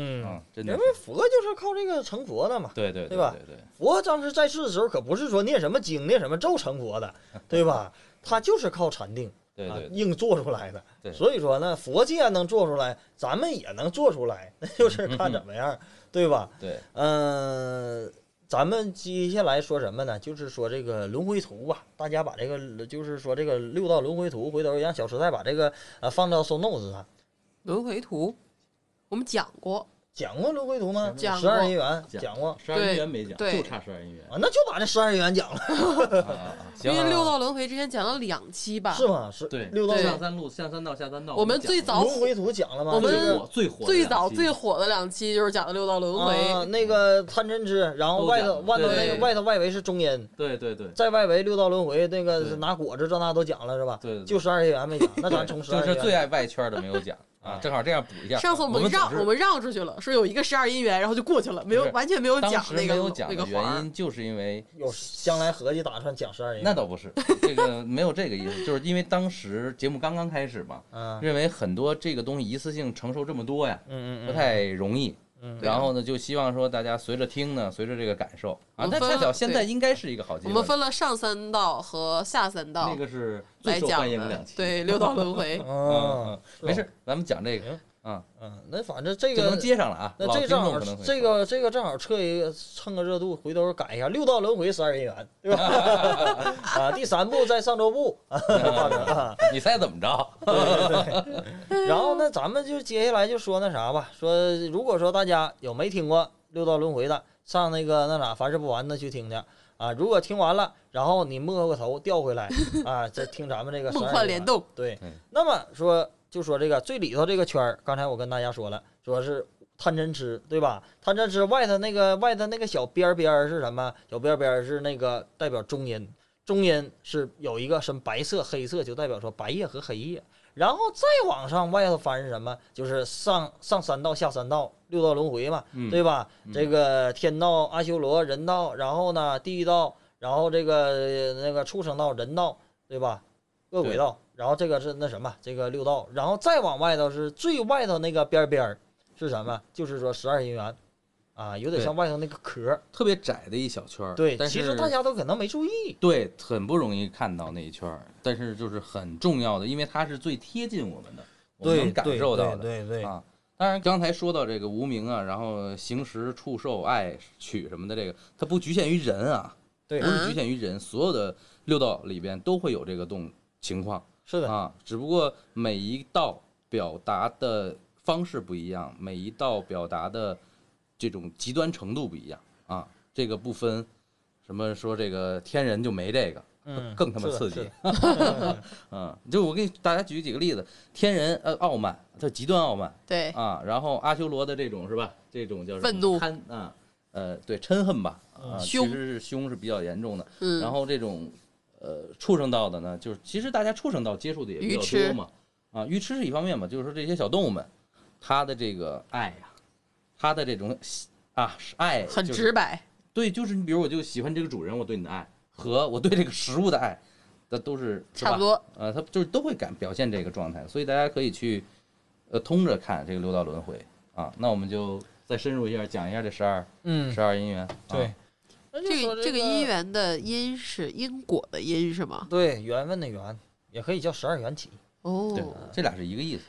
真的，因为佛就是靠这个成佛的嘛，对对 对, 对吧？对，佛当时在世的时候，可不是说念什么经、念什么咒成佛的，对吧？他就是靠禅定，对对，硬做出来的。对，所以说呢，佛既然能做出来，咱们也能做出来，那就是看怎么样，对吧？对，咱们接下来说什么呢？就是说这个轮回图吧，大家把这个，就是说这个6道轮回图，回头让小时代把这个放到show notes上。轮回图，我们讲过，讲过卢归图吗？讲过12银元，讲过12银元没讲，就差12银元啊，那就把这12银元讲了。因为六道轮回之前讲了2期吧？是吗？是，对，六道上三道下三道。我们最早卢归图讲了吗？我们最早最火的2期就是讲的六道轮回，那个贪嗔痴，然后外头外围是中阴，对对对，在外围六道轮回那个拿果子这那都讲了是吧？对，就12银元没讲，那咱从就是最爱外圈的没有讲。啊，正好这样补一下。上次我们让出去了，说有一个12银元，然后就过去了，没有完全没有讲那个。没有讲的原因就是因为有将来合计打算讲12银元。那倒不是，这个没有这个意思，就是因为当时节目刚刚开始嘛，认为很多这个东西一次性承受这么多呀，不太容易。然后呢，就希望说大家随着听呢，随着这个感受啊。但恰巧现在应该是一个好机会。我们分了上3道和下3道，那个是最受欢迎的2期。对，六道轮回。没事，咱们讲这个。那反正这个能接上了啊。那这正好，这个正好蹭个热度，回头改一下六道轮回12银元，对吧？啊，第3部在上周部。你猜怎么着？然后呢，咱们就接下来就说那啥吧，说如果说大家有没听过六道轮回的，上那个凡事不完的去听听啊。如果听完了，然后你摸个头调回来啊，再听咱们这个梦幻联动。对，那么说就说这个最里头这个圈，刚才我跟大家说了，说是贪嗔痴，对吧？贪嗔痴外头那个小边边是什么？小边边是那个代表中阴，中阴是有一个什么白色、黑色，就代表说白夜和黑夜。然后再往上外头翻是什么？就是上3道下3道，六道轮回嘛，对吧？这个天道、阿修罗、人道，然后呢地狱道，然后这个那个畜生道、人道，对吧？恶鬼道，然后这个是那什么，这个6道，然后再往外头是最外头那个边边是什么？就是说12银元啊，有点像外头那个壳，特别窄的一小圈。对，但是其实大家都可能没注意，对，很不容易看到那一圈，但是就是很重要的，因为它是最贴近我们的，我们能感受到的。对啊，当然刚才说到这个无明啊，然后行识、触受、爱取什么的，这个它不局限于人啊，对，不是局限于人，所有的6道里边都会有这个情况。是的啊，只不过每一道表达的方式不一样，每一道表达的这种极端程度不一样啊，这个不分什么，说这个天人就没这个，更他妈刺激。就我给大家举几个例子，天人傲慢，他极端傲慢，对啊，然后阿修罗的这种是吧？这种叫愤怒贪啊，对，嗔恨吧，其实是凶是比较严重的，然后这种。畜生道的呢，就是其实大家畜生道接触的也比较多嘛，啊，愚痴是一方面嘛，就是说这些小动物们，他的这个爱呀，他的这种啊爱很直白，对，就是你比如我就喜欢这个主人，我对你的爱和我对这个食物的爱，那都是差不多，他就是都会表现这个状态，所以大家可以去通着看这个六道轮回啊。那我们就再深入一下讲一下这12银元，对。这个因缘的因是因果的因是吗？对，缘分的缘，也可以叫12缘起。哦，这俩是一个意思。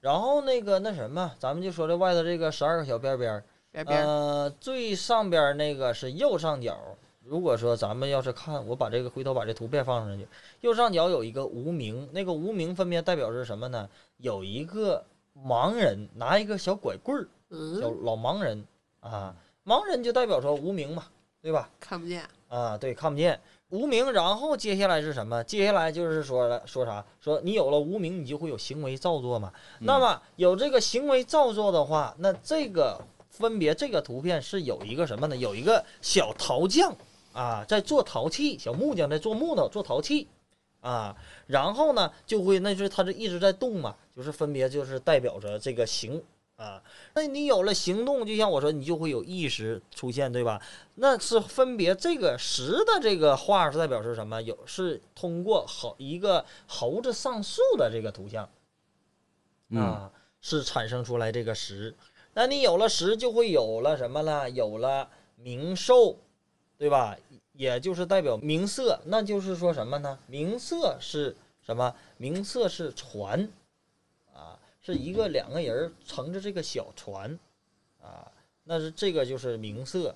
然后那个什么，咱们就说这外头这个12个小边边，最上边那个是右上角。如果说咱们要是看，我把这个回头把这图片放上去，右上角有一个无名，那个无名分别代表是什么呢？有一个盲人拿一个小拐棍儿，叫老盲人啊，盲人就代表说无名嘛。对吧？看不见啊，对，看不见无明。然后接下来是什么？接下来就是说啥？说你有了无明，你就会有行为造作嘛。那么有这个行为造作的话，那这个分别这个图片是有一个什么呢？有一个小陶匠啊，在做陶器，小木匠在做木头，做陶器啊。然后呢，就会那就是他这一直在动嘛，就是分别就是代表着这个行。啊，那你有了行动，就像我说，你就会有意识出现，对吧？那是分别这个识的这个画是代表是什么？是通过一个猴子上树的这个图像，啊，是产生出来这个识。那你有了识，就会有了什么呢？有了明受，对吧？也就是代表明色，那就是说什么呢？明色是什么？明色是船。是2个人乘着这个小船，啊，那是这个就是明色。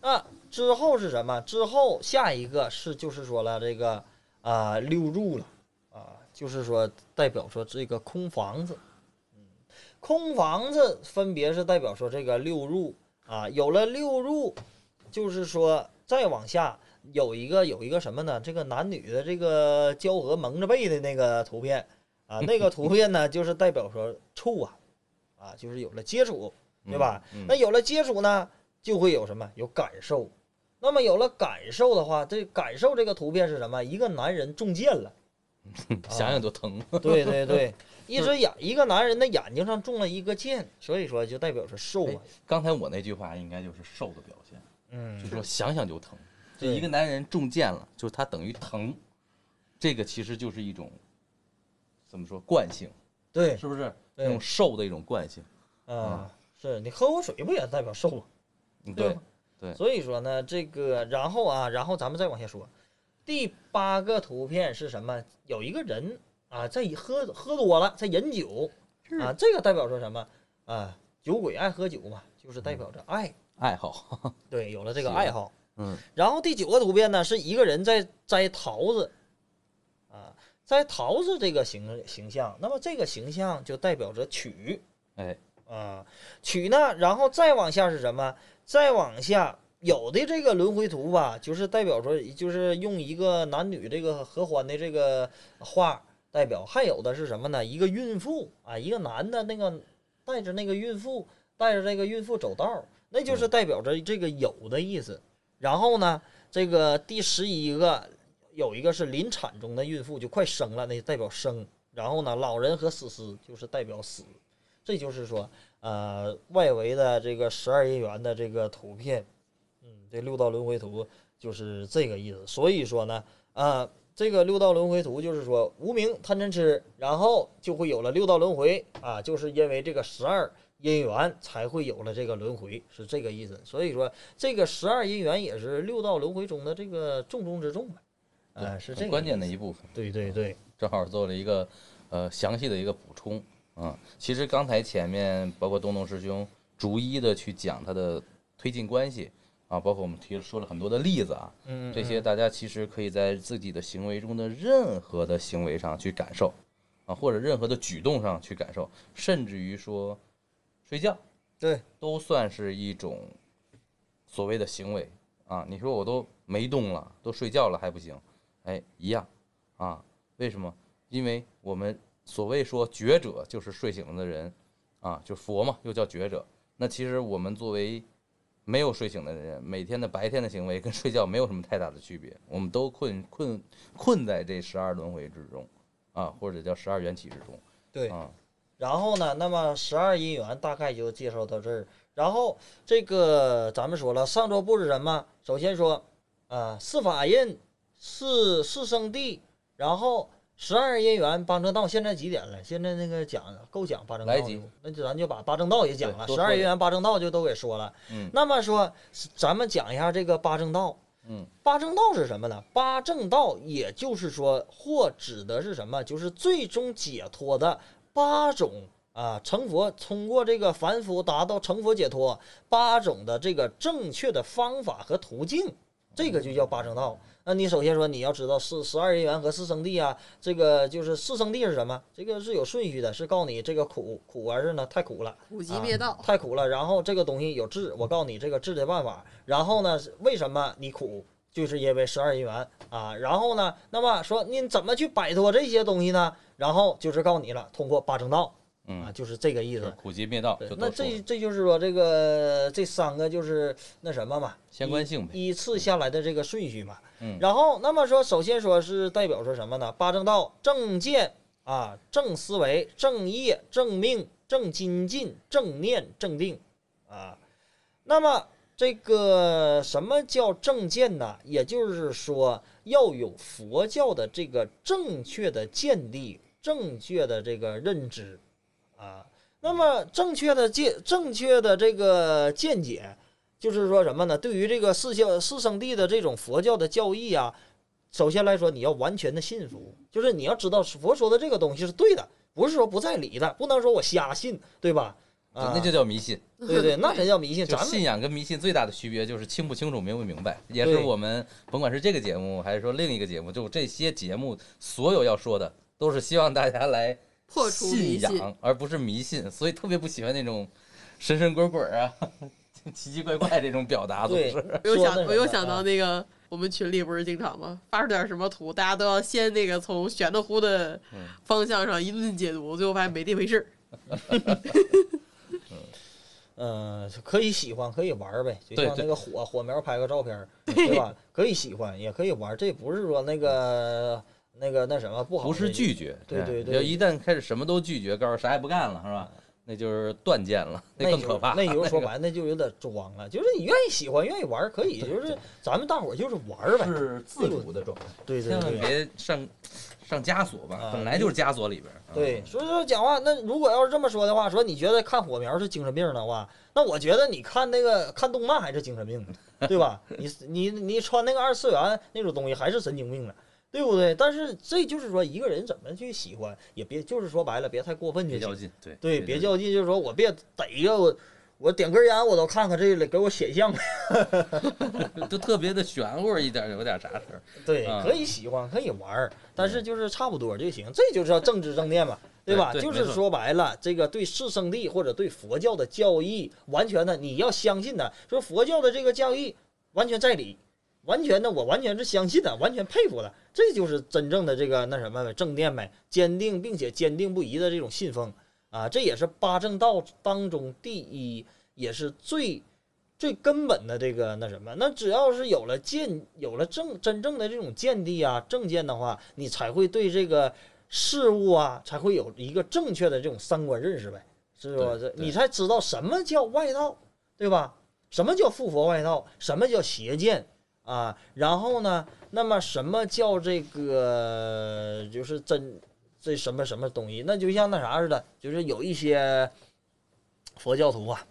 那之后是什么？之后下一个是就是说了这个啊溜入了啊，就是说代表说这个空房子，空房子分别是代表说这个六入啊，有了六入，就是说再往下有一个什么呢？这个男女的这个交合蒙着背的那个图片啊，那个图片呢就是代表说处啊，就是有了接触，对吧？那有了接触呢，就会有什么？有感受。那么有了感受的话，这感受这个图片是什么？一个男人中箭了，想想都疼。对对对，一个男人的眼睛上中了一个箭，所以说就代表是受嘛。刚才我那句话应该就是受的表现，就是说想想就疼。这一个男人中箭了，就是他等于疼，这个其实就是一种怎么说惯性？对，是不是那种受的一种惯性？啊，是你喝口水不也代表受吗？对。对，所以说呢，这个然后咱们再往下说，第八个图片是什么？有一个人啊，在喝多了，在饮酒啊，这个代表说什么啊？酒鬼爱喝酒嘛，就是代表着爱好。对，有了这个爱好。然后第九个图片呢，是一个人在摘桃子，啊，摘桃子这个形象，那么这个形象就代表着曲，曲呢，然后再往下是什么？再往下有的这个轮回图吧，就是代表着就是用一个男女这个合欢的这个画代表，还有的是什么呢？一个孕妇啊，一个男的那个带着这个孕妇走道，那就是代表着这个有的意思。然后呢，这个第11个有一个是临产中的孕妇，就快生了，那代表生。然后呢，老人和死尸就是代表死。这就是说，外围的这个12姻缘的这个图片，这6道轮回图就是这个意思。所以说呢，这个6道轮回图就是说无名贪嗔痴，然后就会有了6道轮回啊，就是因为这个12姻缘才会有了这个轮回，是这个意思。所以说，这个12姻缘也是6道轮回中的这个重中之重吧，是这个关键的一部分。对对对，正好做了一个详细的一个补充。其实刚才前面包括东师兄逐一的去讲他的推进关系啊，包括我们说了很多的例子啊，这些大家其实可以在自己的行为中的任何的行为上去感受啊，或者任何的举动上去感受，甚至于说睡觉，对，都算是一种所谓的行为啊。你说我都没动了，都睡觉了还不行？哎，一样啊。为什么？因为我们所谓说觉者就是睡醒了的人啊，就是佛嘛，又叫觉者。那其实我们作为没有睡醒的人，每天的白天的行为跟睡觉没有什么太大的区别，我们都困在这12轮回之中啊，或者叫12缘起之中。对啊。然后呢，那么12姻缘大概就介绍到这儿。然后这个咱们说了，上周布置什么？首先说四法印，四圣地，然后12姻缘八正道，现在几点了？现在那个讲八正道，那就咱就把八正道也讲了，12姻缘八正道就都给说了。那么说咱们讲一下这个八正道。八正道是什么呢？八正道也就是说或指的是什么？就是最终解脱的8种啊，成佛通过这个凡夫达到成佛解脱8种的这个正确的方法和途径。这个就叫八正道。那你首先说你要知道12姻缘和4圣地啊，这个就是4圣地是什么？这个是有顺序的，是告诉你这个苦而是呢太苦了，苦集灭道，太苦了。然后这个东西有治，我告诉你这个治的办法。然后呢，为什么你苦？就是因为12姻缘啊。然后呢，那么说你怎么去摆脱这些东西呢？然后就是告诉你了，通过八正道。就是这个意思，苦集灭道。那这就是说，这个这3个就是那什么嘛，相关性呗，依次下来的这个顺序嘛。然后那么说，首先说是代表说什么呢？八正道正见啊，正思维、正业、正命、正精进、正念、正定啊。那么这个什么叫正见呢？也就是说要有佛教的这个正确的见地、正确的这个认知。那么正确的这个见解，就是说什么呢？对于这个四圣地的这种佛教的教义啊，首先来说你要完全的信服，就是你要知道佛说的这个东西是对的，不是说不在理的，不能说我瞎信，对吧？那就叫迷信。对对，那才叫迷信。咱们信仰跟迷信最大的区别就是清不清楚、明不明白，也是我们甭管是这个节目还是说另一个节目，就这些节目所有要说的，都是希望大家来。破除信仰，而不是迷信，所以特别不喜欢那种神神鬼鬼啊、奇奇怪怪这种表达。对，我又想到那个。我们群里不是经常吗？发出点什么图，大家都要先那个从玄的乎的方向上一顿解读，最后发现没这回事。可以喜欢，可以玩呗，就像那个火苗拍个照片，对吧？可以喜欢，也可以玩，这不是说那什么不好，不是拒绝，对。要一旦开始什么都拒绝，告诉啥也不干了，是吧？那就是断剑了，那更可怕。那有说白，那就有点装了。就是你愿意喜欢，愿意玩，可以。就是咱们大伙就是玩呗，是自主的状态。对对对，千万别上枷锁吧，本来就是枷锁里边。对，所以说讲话，那如果要是这么说的话，说你觉得看火苗是精神病的话，那我觉得你看那个看动漫还是精神病的，对吧？你穿那个二次元那种东西还是神经病的。对不对？但是这就是说，一个人怎么去喜欢，也别就是说白了，别太过分就行。别较劲，对，别较劲，就是说我别逮着我点根烟我都看看这里给我写像呗，就特别的玄乎一点，有点啥事儿。对，可以喜欢，可以玩，但是就是差不多就行。这就是叫政治正念嘛，对吧？就是说白了，这个对世圣地或者对佛教的教义，完全的你要相信的，说佛教的这个教义完全在理。完全的，我完全是相信的，完全佩服的，这就是真正的这个那什么正念呗，坚定并且坚定不移的这种信奉啊，这也是八正道当中第一，也是最最根本的这个那什么。那只要是有了真正的这种见地啊、正见的话，你才会对这个事物啊，才会有一个正确的这种三观认识呗，是不是？你才知道什么叫外道，对吧？什么叫附佛外道？什么叫邪见？啊，然后呢？那么什么叫这个？就是这什么东西？那就像那啥似的，就是有一些佛教徒啊，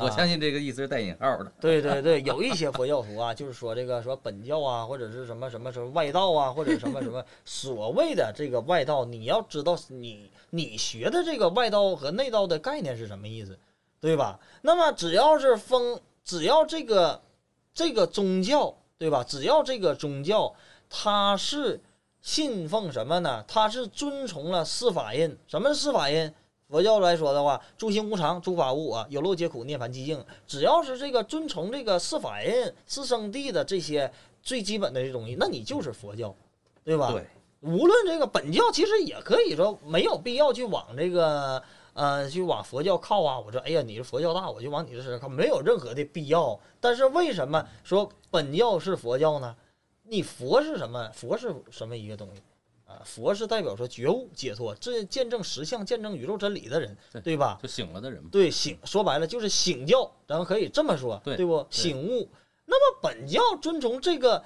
我相信这个意思是带引号的。对，有一些佛教徒啊，就是说这个说本教啊，或者是什么外道啊，或者什么所谓的这个外道，你要知道你学的这个外道和内道的概念是什么意思，对吧？那么只要这个宗教，对吧？只要这个宗教它是信奉什么呢？它是遵从了四法印。什么是四法印？佛教来说的话，诸行无常，诸法无我，有漏皆苦，涅槃寂静。只要是这个遵从这个四法印、四圣谛的这些最基本的这东西，那你就是佛教，对吧？对。无论这个本教，其实也可以说没有必要去往这个去往佛教靠啊！我说，哎呀，你是佛教大，我就往你这身上靠，没有任何的必要。但是为什么说本教是佛教呢？你佛是什么？佛是什么一个东西啊？佛是代表说觉悟、解脱，这见证实相、见证宇宙真理的人，对吧？就醒了的人嘛。对，说白了就是醒教，咱们可以这么说，对不？醒悟。那么本教遵从这个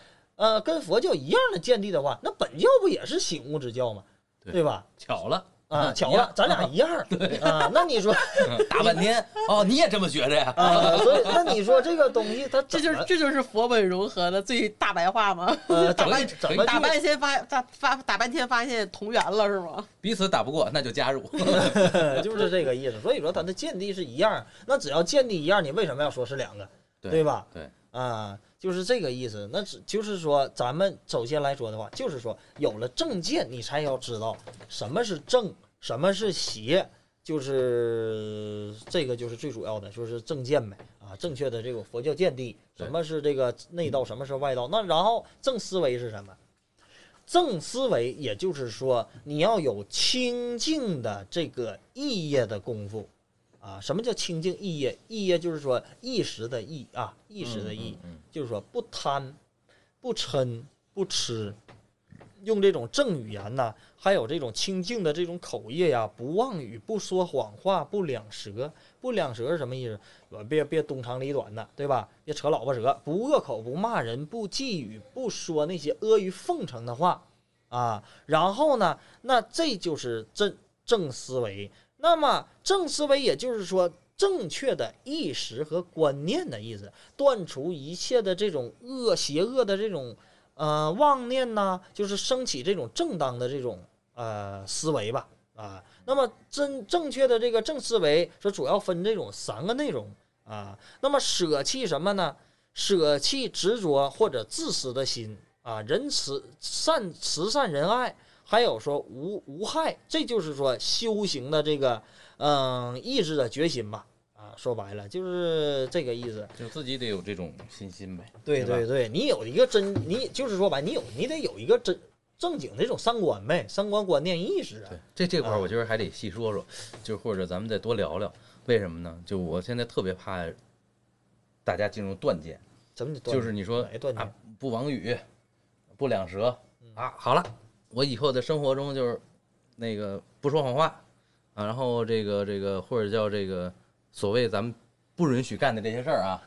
跟佛教一样的见地的话，那本教不也是醒悟之教吗？对吧？巧了。啊，巧了，咱俩一样啊！那你说打半天哦，你也这么觉着呀？啊，所以那你说这个东西，它这就是佛本融合的最大白话吗？打半天发现同源了是吗？彼此打不过，那就加入，就是这个意思。所以说它的见地是一样，那只要见地一样，你为什么要说是两个，对吧？对啊，就是这个意思。那就是说，咱们首先来说的话，就是说有了正见，你才要知道什么是正，什么是邪，就是这个就是最主要的，就是正见呗啊，正确的这个佛教见地，什么是这个内道，什么是外道。那然后正思维是什么？正思维也就是说你要有清净的这个意业的功夫。啊，什么叫清净意业？意业就是说一时的意啊，一时的意，就是说不贪、不嗔、不痴，用这种正语言呐，还有这种清净的这种口业呀，不妄语、不说谎话、不两舌。不两舌是什么意思？别东长里短的，对吧？别扯老婆舌，不恶口、不骂人、不忌语、不说那些阿谀奉承的话啊。然后呢，那这就是正思维。那么正思维也就是说正确的意识和观念的意思，断除一切的这种邪恶的这种妄念呐，就是升起这种正当的这种思维吧啊。那么正确的这个正思维说主要分这种三个内容啊。那么舍弃什么呢？舍弃执着或者自私的心啊，仁慈、慈善仁爱。还有说无害，这就是说修行的这个意志的决心吧。啊，说白了就是这个意思，就自己得有这种信心呗。对对对，你有一个真，你就是说吧，你得有一个真正经的这种三观呗，三观观念意识啊。对，这块我觉得还得细说说，就或者咱们再多聊聊。为什么呢？就我现在特别怕大家进入断见，怎么就是你说啊，不妄语，不两舌啊，好了，我以后的生活中就是那个不说谎话啊，然后这个或者叫这个。所谓咱们不允许干的这些事儿啊，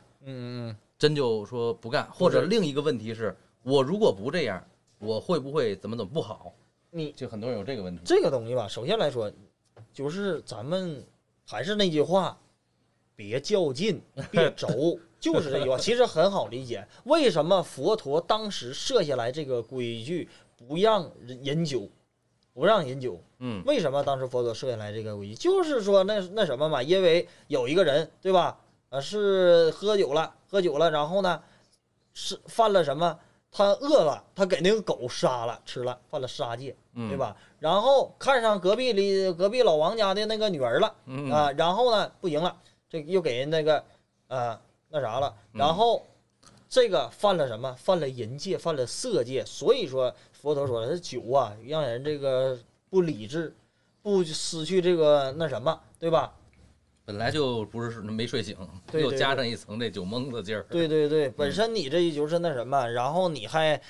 真就说不干，或者另一个问题是我如果不这样，我会不会怎么不好？你就很多人有这个问题。这个东西吧，首先来说，就是咱们还是那句话，别较劲，别轴，就是这句话。其实很好理解，为什么佛陀当时设下来这个规矩，不让饮酒。不让饮酒，为什么当时佛陀设下来这个规矩？就是说那什么嘛，因为有一个人，对吧？是喝酒了，然后呢，是犯了什么？他饿了，他给那个狗杀了吃了，犯了杀戒，对吧？然后看上隔壁老王家的那个女儿了，啊，然后呢不行了，这又给人那个那啥了，然后这个犯了什么？犯了淫戒，犯了色戒，所以说。佛陀说：“这酒啊，让人这个不理智，不失去这个那什么，对吧？本来就不是没睡醒，对对对，又加上一层这酒蒙子劲儿。对对对，本身你这就是那什么，然后你还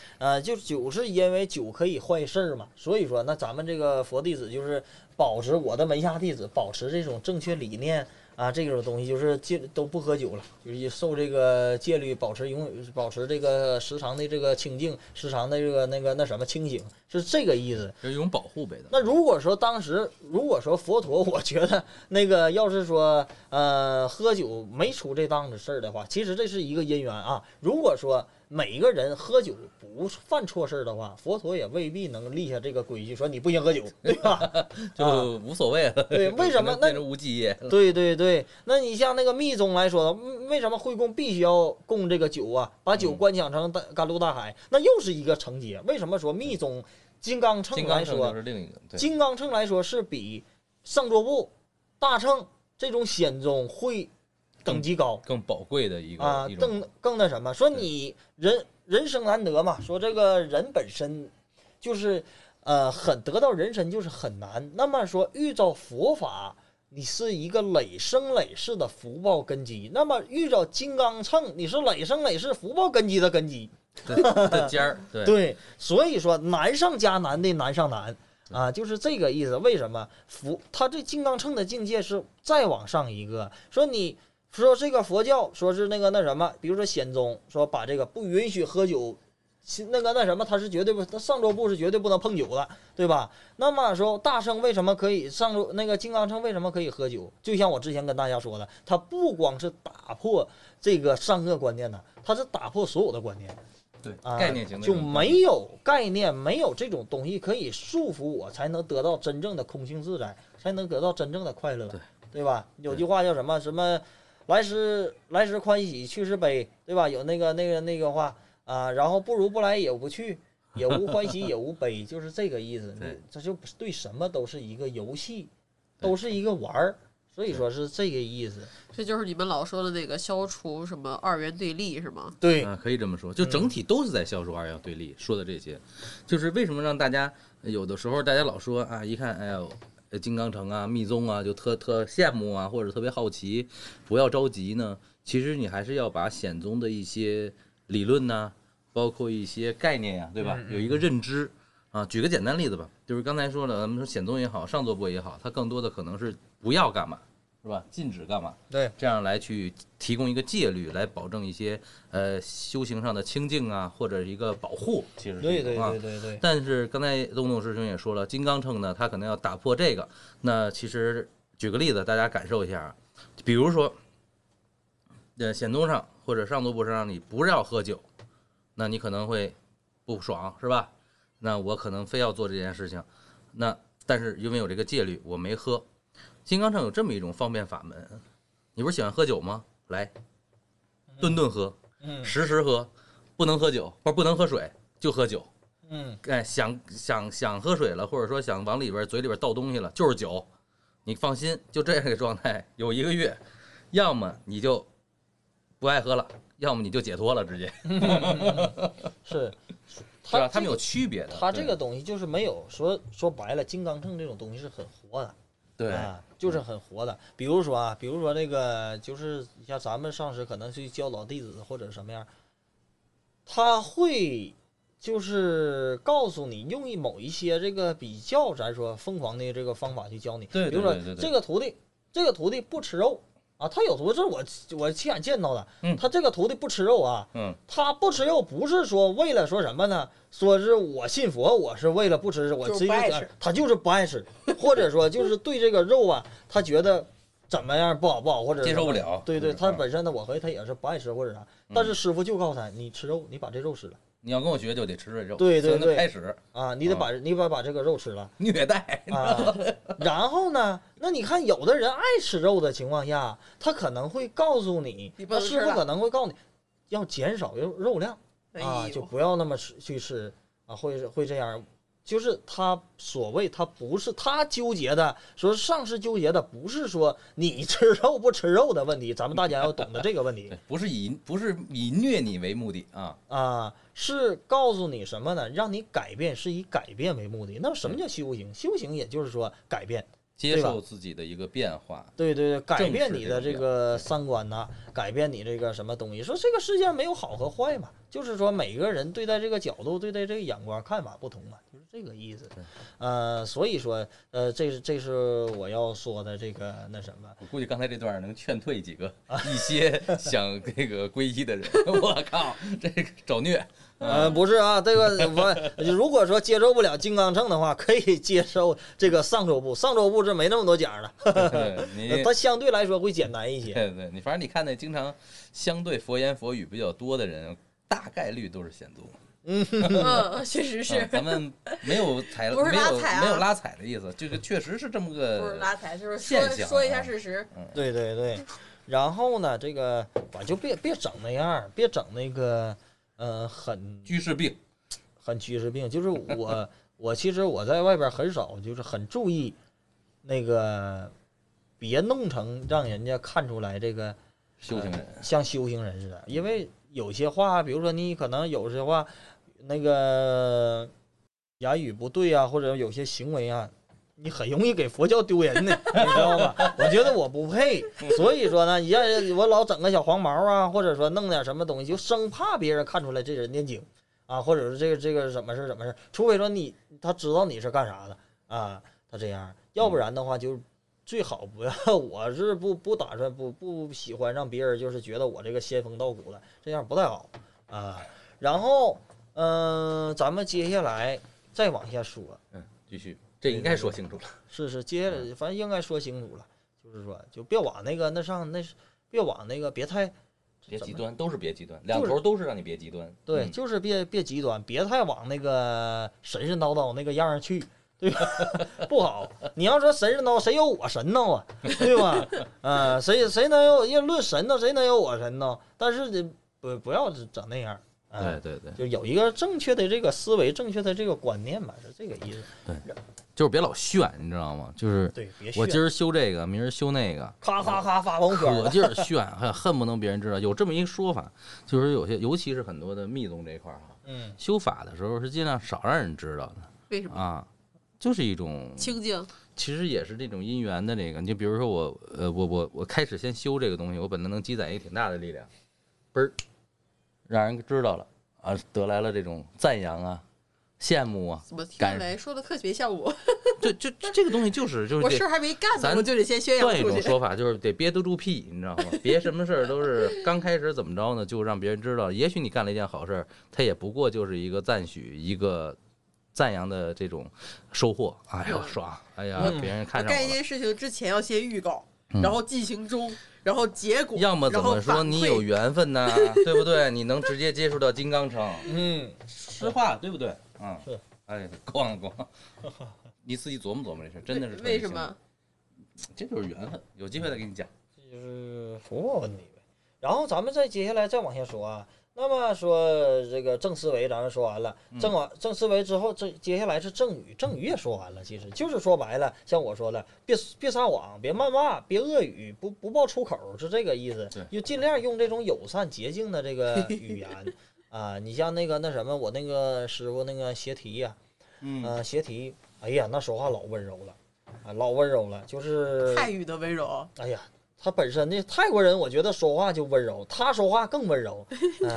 就酒是因为酒可以坏事嘛，所以说那咱们这个佛弟子就是保持我的门下弟子保持这种正确理念。”啊，这种东西就是戒都不喝酒了，就是受这个戒律，保持这个时常的这个清净，时常的这个清醒，是这个意思，有一种保护呗的。那如果说当时，如果说佛陀，我觉得那个要是说喝酒没出这档子事儿的话，其实这是一个因缘啊。如果说每个人喝酒不犯错事的话，佛陀也未必能立下这个规矩，说你不行喝酒，对吧？就无所谓了。对，为什么？那是无记业。对对对，那你像那个密宗来说，为什么惠供必须要供这个酒啊？把酒观想成甘露大海，那又是一个成结。为什么说密宗金刚秤来说，就是另一个金刚秤来说是比上座部、大乘这种显宗会。等级高，更宝贵的一个啊，更那什么？说你人生难得嘛，说这个人本身就是很得到人身就是很难。那么说遇到佛法，你是一个累生累世的福报根基；那么遇到金刚秤，你是累生累世福报根基的根基的尖儿。对， 对，所以说难上加难的难上难。啊，就是这个意思。为什么他这金刚秤的境界是再往上一个？说你。说这个佛教说是那个那什么，比如说显宗说把这个不允许喝酒，那个那什么，他是绝对不，他上座部是绝对不能碰酒的，对吧？那么说大乘为什么可以上座，那个金刚秤为什么可以喝酒？就像我之前跟大家说的，他不光是打破这个善恶观念的，他是打破所有的观念。对，概念型的就没有概念，没有这种东西可以束缚我，才能得到真正的空性自在，才能得到真正的快乐，对吧？有句话叫什么什么？来时欢喜，去时悲，对吧？有那个话啊，然后不如不来也不去，也无欢喜也无悲，就是这个意思。这就对什么都是一个游戏，都是一个玩儿，所以说是这个意思。这就是你们老说的那个消除什么二元对立，是吗？对、啊，可以这么说，就整体都是在消除二元对立。说的这些，就是为什么让大家有的时候大家老说啊，一看哎呦。金刚乘啊，密宗啊，就特羡慕啊，或者特别好奇，不要着急呢。其实你还是要把显宗的一些理论呐、啊，包括一些概念呀、啊，对吧？有一个认知啊。举个简单例子吧，就是刚才说了，咱们说显宗也好，上座部也好，它更多的可能是不要干嘛，是吧？禁止干嘛？对，这样来去提供一个戒律，来保证一些修行上的清净啊，或者一个保护。其实是对对对对对。但是刚才东东师兄也说了，金刚秤呢，他可能要打破这个。那其实举个例子，大家感受一下，比如说，显宗上或者上座部上，你不要喝酒，那你可能会不爽，是吧？那我可能非要做这件事情，那但是因为有这个戒律，我没喝。金刚秤有这么一种方便法门，你不是喜欢喝酒吗？来，顿顿喝，时时喝，不能喝酒，不能喝水，就喝酒。嗯，哎，想喝水了，或者说想往里边嘴里边倒东西了，就是酒，你放心，就这样的状态有一个月，要么你就不爱喝了，要么你就解脱了，直接。是。是吧？他们有区别的。他这个东西就是没有说白了，金刚秤这种东西是很活的，对、啊，就是很活的。比如说那个，就是像咱们上师可能去教老弟子或者什么样，他会就是告诉你用某一些这个比较咱说疯狂的这个方法去教你。对，比如说这个徒弟不吃肉。啊，他有徒弟，我亲眼见到的。他这个徒弟不吃肉啊，他不吃肉不是说为了说什么呢？说是我信佛，我是为了不吃，我吃他就是不爱吃，或者说就是对这个肉啊，他觉得怎么样不好，或者接受不了。对对，他本身呢，我和他也是不爱吃或者啥，但是师傅就告诉他，你吃肉，你把这肉吃了。你要跟我学就得吃这肉，对，开始啊，你得把这个肉吃了，虐待啊。然后呢，那你看有的人爱吃肉的情况下，他可能会告诉你，他师傅可能会告诉你，要减少肉量啊，就不要那么去吃啊，会这样。就是他所谓他不是他纠结的，说上师纠结的不是说你吃肉不吃肉的问题，咱们大家要懂得这个问题，不是以虐你为目的啊，是告诉你什么呢？让你改变，是以改变为目的。那么什么叫修行？修行也就是说改变，接受自己的一个变化，对，改变你的这个三观呐，改变你这个什么东西。说这个世界没有好和坏嘛，就是说每个人对待这个角度、对待这个眼光、看法不同嘛，就是这个意思。所以说，这是我要说的这个那什么。我估计刚才这段能劝退几个一些想这个皈依的人。我靠，这个找虐。不是啊，这个我如果说接受不了金刚秤的话，可以接受这个上座部。上座部是没那么多讲的，它相对来说会简单一些。对，你反正你看那经常相对佛言佛语比较多的人，大概率都是显宗。确实是。咱们没有踩，不是拉踩啊，没有拉踩的意思，这个确实是这么个现象。不是拉踩，就是说一下事实。对。然后呢，这个我就别整那样，别整那个。很居士病，很居士病。就是我其实我在外边很少，就是很注意那个，别弄成让人家看出来这个修行人像修行人似的。因为有些话，比如说你可能有些话，那个言语不对啊，或者有些行为啊，你很容易给佛教丢人的，你知道吧？我觉得我不配，所以说呢，你让我老整个小黄毛啊，或者说弄点什么东西，就生怕别人看出来这人念经啊，或者是这个什么事，除非说他知道你是干啥的啊，他这样，要不然的话就最好不要。我是不打算不喜欢让别人就是觉得我这个仙风道骨的，这样不太好啊。然后咱们接下来再往下说，继续。这应该说清楚了，是，接下来反正应该说清楚了，就是说，就别往那个别往那个别极端，都是别极端，两头都是让你别极端，对，就是别极端，别太往那个神神叨叨那个样去，对吧？不好，你要说神神叨，谁有我神叨啊，对吧？谁能有？要论神叨，谁能有我神叨？但是不要整那样。对，就有一个正确的这个思维，正确的这个观念吧，是这个意思。对，就是别老炫，你知道吗？就是对，别炫。我今儿修这个，明儿修那个，咔咔咔发朋友圈，可劲儿炫，还恨不能别人知道。有这么一个说法，就是有些，尤其是很多的密宗这一块儿哈，修法的时候是尽量少让人知道的。为什么啊？就是一种清净，其实也是这种因缘的这个。你比如说我开始先修这个东西，我本来能积攒一个挺大的力量，嘣儿。让人知道了啊，得来了这种赞扬啊、羡慕啊，怎么听起来说的特别像我？就这个东西就是我事儿还没干呢，我就得先宣扬出去。换一种说法就是得憋得住屁，你知道吗？别什么事儿都是刚开始怎么着呢，就让别人知道。也许你干了一件好事儿，它也不过就是一个赞许、一个赞扬的这种收获。哎呦爽！哎呀，别人看上我了。干一件事情之前要先预告，然后进行中。然后结果，要么怎么说你有缘分呐，对不对？你能直接接触到金刚秤，实话对不对？是，哎，逛，你自己琢磨琢磨这事，真的是为什么？这就是缘分，有机会再给你讲。这就是服务问题呗。然后咱们再接下来再往下说啊，那么说这个郑思维咱们说完了，郑思维之后，这接下来是郑宇，郑宇也说完了，其实就是说白了，像我说的，别撒谎，别谩骂，别恶语，不爆粗口，是这个意思，就尽量用这种友善洁净的这个语言啊。你像那个那什么，我那个师傅那个邪提呀，邪提，哎呀，那说话老温柔了啊，老温柔了，就是泰语的温柔，哎呀。他本身的泰国人，我觉得说话就温柔，他说话更温柔。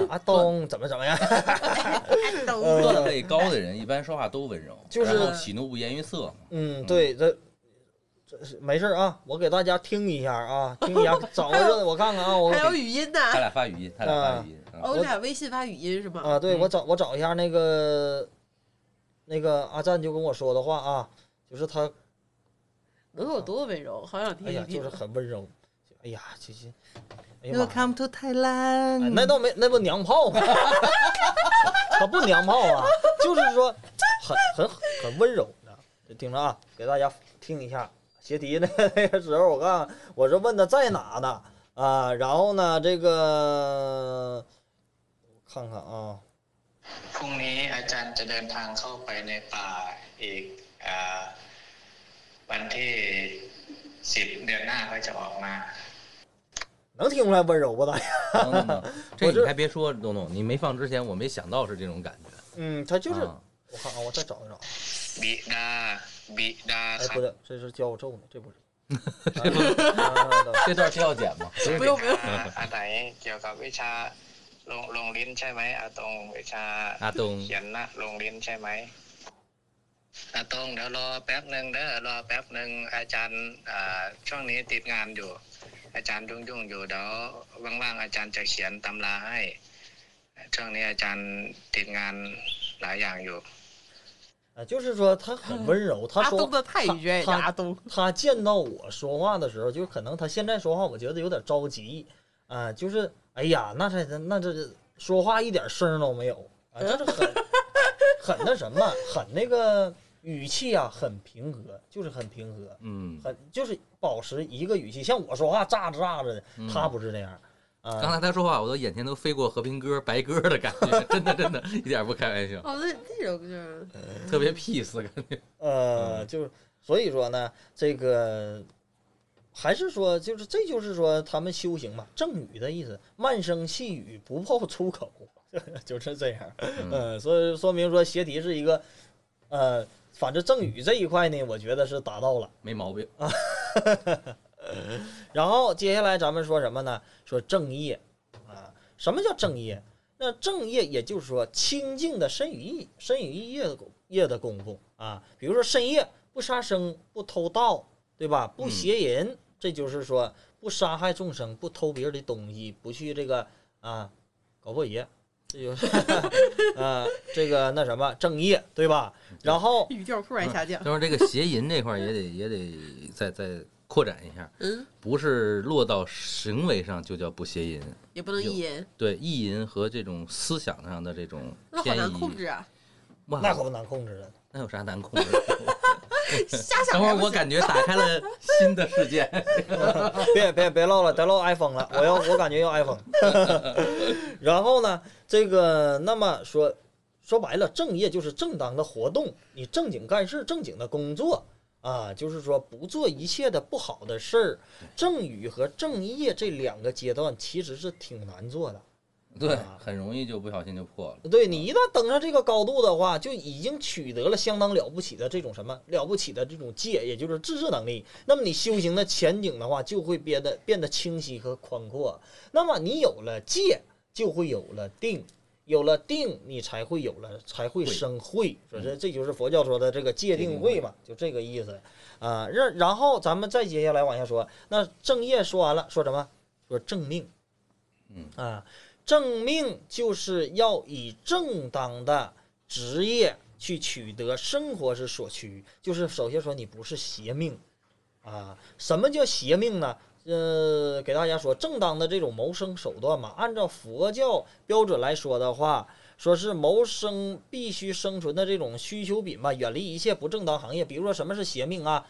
阿东怎么样？段位高的人一般说话都温柔，就是喜怒不言于色。嗯，对，这是没事啊，我给大家听一下啊，听一下，找个热闹我看看啊。我还有语音呢，他俩发语音，我俩微信发语音是吧？啊，对，我找一下那个阿赞就跟我说的话啊，就是他能有多温柔，好想听一听，就是很温柔。哎呀，其实，哎呀 ，Welcome to Thailand， 那倒没，那不娘炮吗？他不娘炮啊，就是说很温柔的。听着啊，给大家听一下。鞋底那个时候，我是问他在哪呢啊，然后呢，这个看看啊。พรุ่งนี้อาจารย์จะเดินทางเข้าไปในป่าอีกวันที่10เดือนหน้าเขาจะออกมา。能听出来温柔不大呀？这你还别说，东东，你没放之前我没想到是这种感觉。嗯，他就是，我看啊，我再找一找。比达，哎，不对，这是教我咒呢，这不是。这段需要剪吗？不用。阿ไหนเกี่ยวกับวิชาลงลิ้นใช่ไหมอาตงวิชาอาตงเขียนนะลงลิ้นใช่ไหมอาตงเดี๋ยวรอแป๊บนึงเด้อรอแป๊บนึงอาจารย์ช่วงนี้ติดงานอยู่อาจารย์ยุ่งๆอยู่เดี๋ยวว่างๆอาจารย์จะเขียนตำราให้ช่วงนี้อาจารย์ติดงานหลายอย่างอยู่就是说他很温柔，他说他见到我说话的时候，就可能他现在说话我觉得有点着急啊，就是哎呀那这说话一点声都没有啊，这是很那什么，很那个。语气啊，很平和，就是很平和，很就是保持一个语气。像我说话咋着咋着的，他不是那样啊。刚才他说话，我都眼前都飞过和平鸽、白鸽的感觉，真的，一点不开玩笑。哦，那种就是特别 peace 感觉。就是所以说呢，这个还是说，就是这就是说他们修行嘛，正语的意思，慢声细语，不爆粗口，就是这样。所以说明说邪提是一个反正郑宇这一块呢，我觉得是达到了，没毛病啊。然后接下来咱们说什么呢？说正业啊，什么叫正业？那正业也就是说清净的身语意业的供奉啊，比如说身业不杀生、不偷盗，对吧？不邪淫，这就是说不杀害众生、不偷别人的东西、不去这个啊搞破鞋。这就是这个那什么正业，对吧？然后语调突然下降，就是这个邪淫这块也得再扩展一下，不是落到行为上就叫不邪淫，也不能意淫，对意淫和这种思想上的这种偏移，那好难控制啊，那可不难控制了，那有啥难控制？等会儿我感觉打开了新的世界。别唠了，得唠 iPhone 了。我感觉要 iPhone。然后呢，这个那么说白了，正业就是正当的活动，你正经干事、正经的工作啊，就是说不做一切的不好的事儿。正语和正业这两个阶段其实是挺难做的。对，很容易就不小心就破了。对，你一旦登上这个高度的话，就已经取得了相当了不起的这种什么了不起的这种戒，也就是自制能力。那么你修行的前景的话，就会变得清晰和宽阔。那么你有了戒，就会有了定，有了定，你才会生慧。所以这就是佛教说的这个戒定慧嘛，就这个意思啊。然后咱们再接下来往下说，那正业说完了，说什么？说正命。正命就是要以正当的职业去取得生活之所需，就是首先说你不是邪命啊。什么叫邪命呢？给大家说，正当的这种谋生手段嘛，按照佛教标准来说的话，说是谋生必须生存的这种需求品吧，远离一切不正当行业。比如说什么是邪命啊？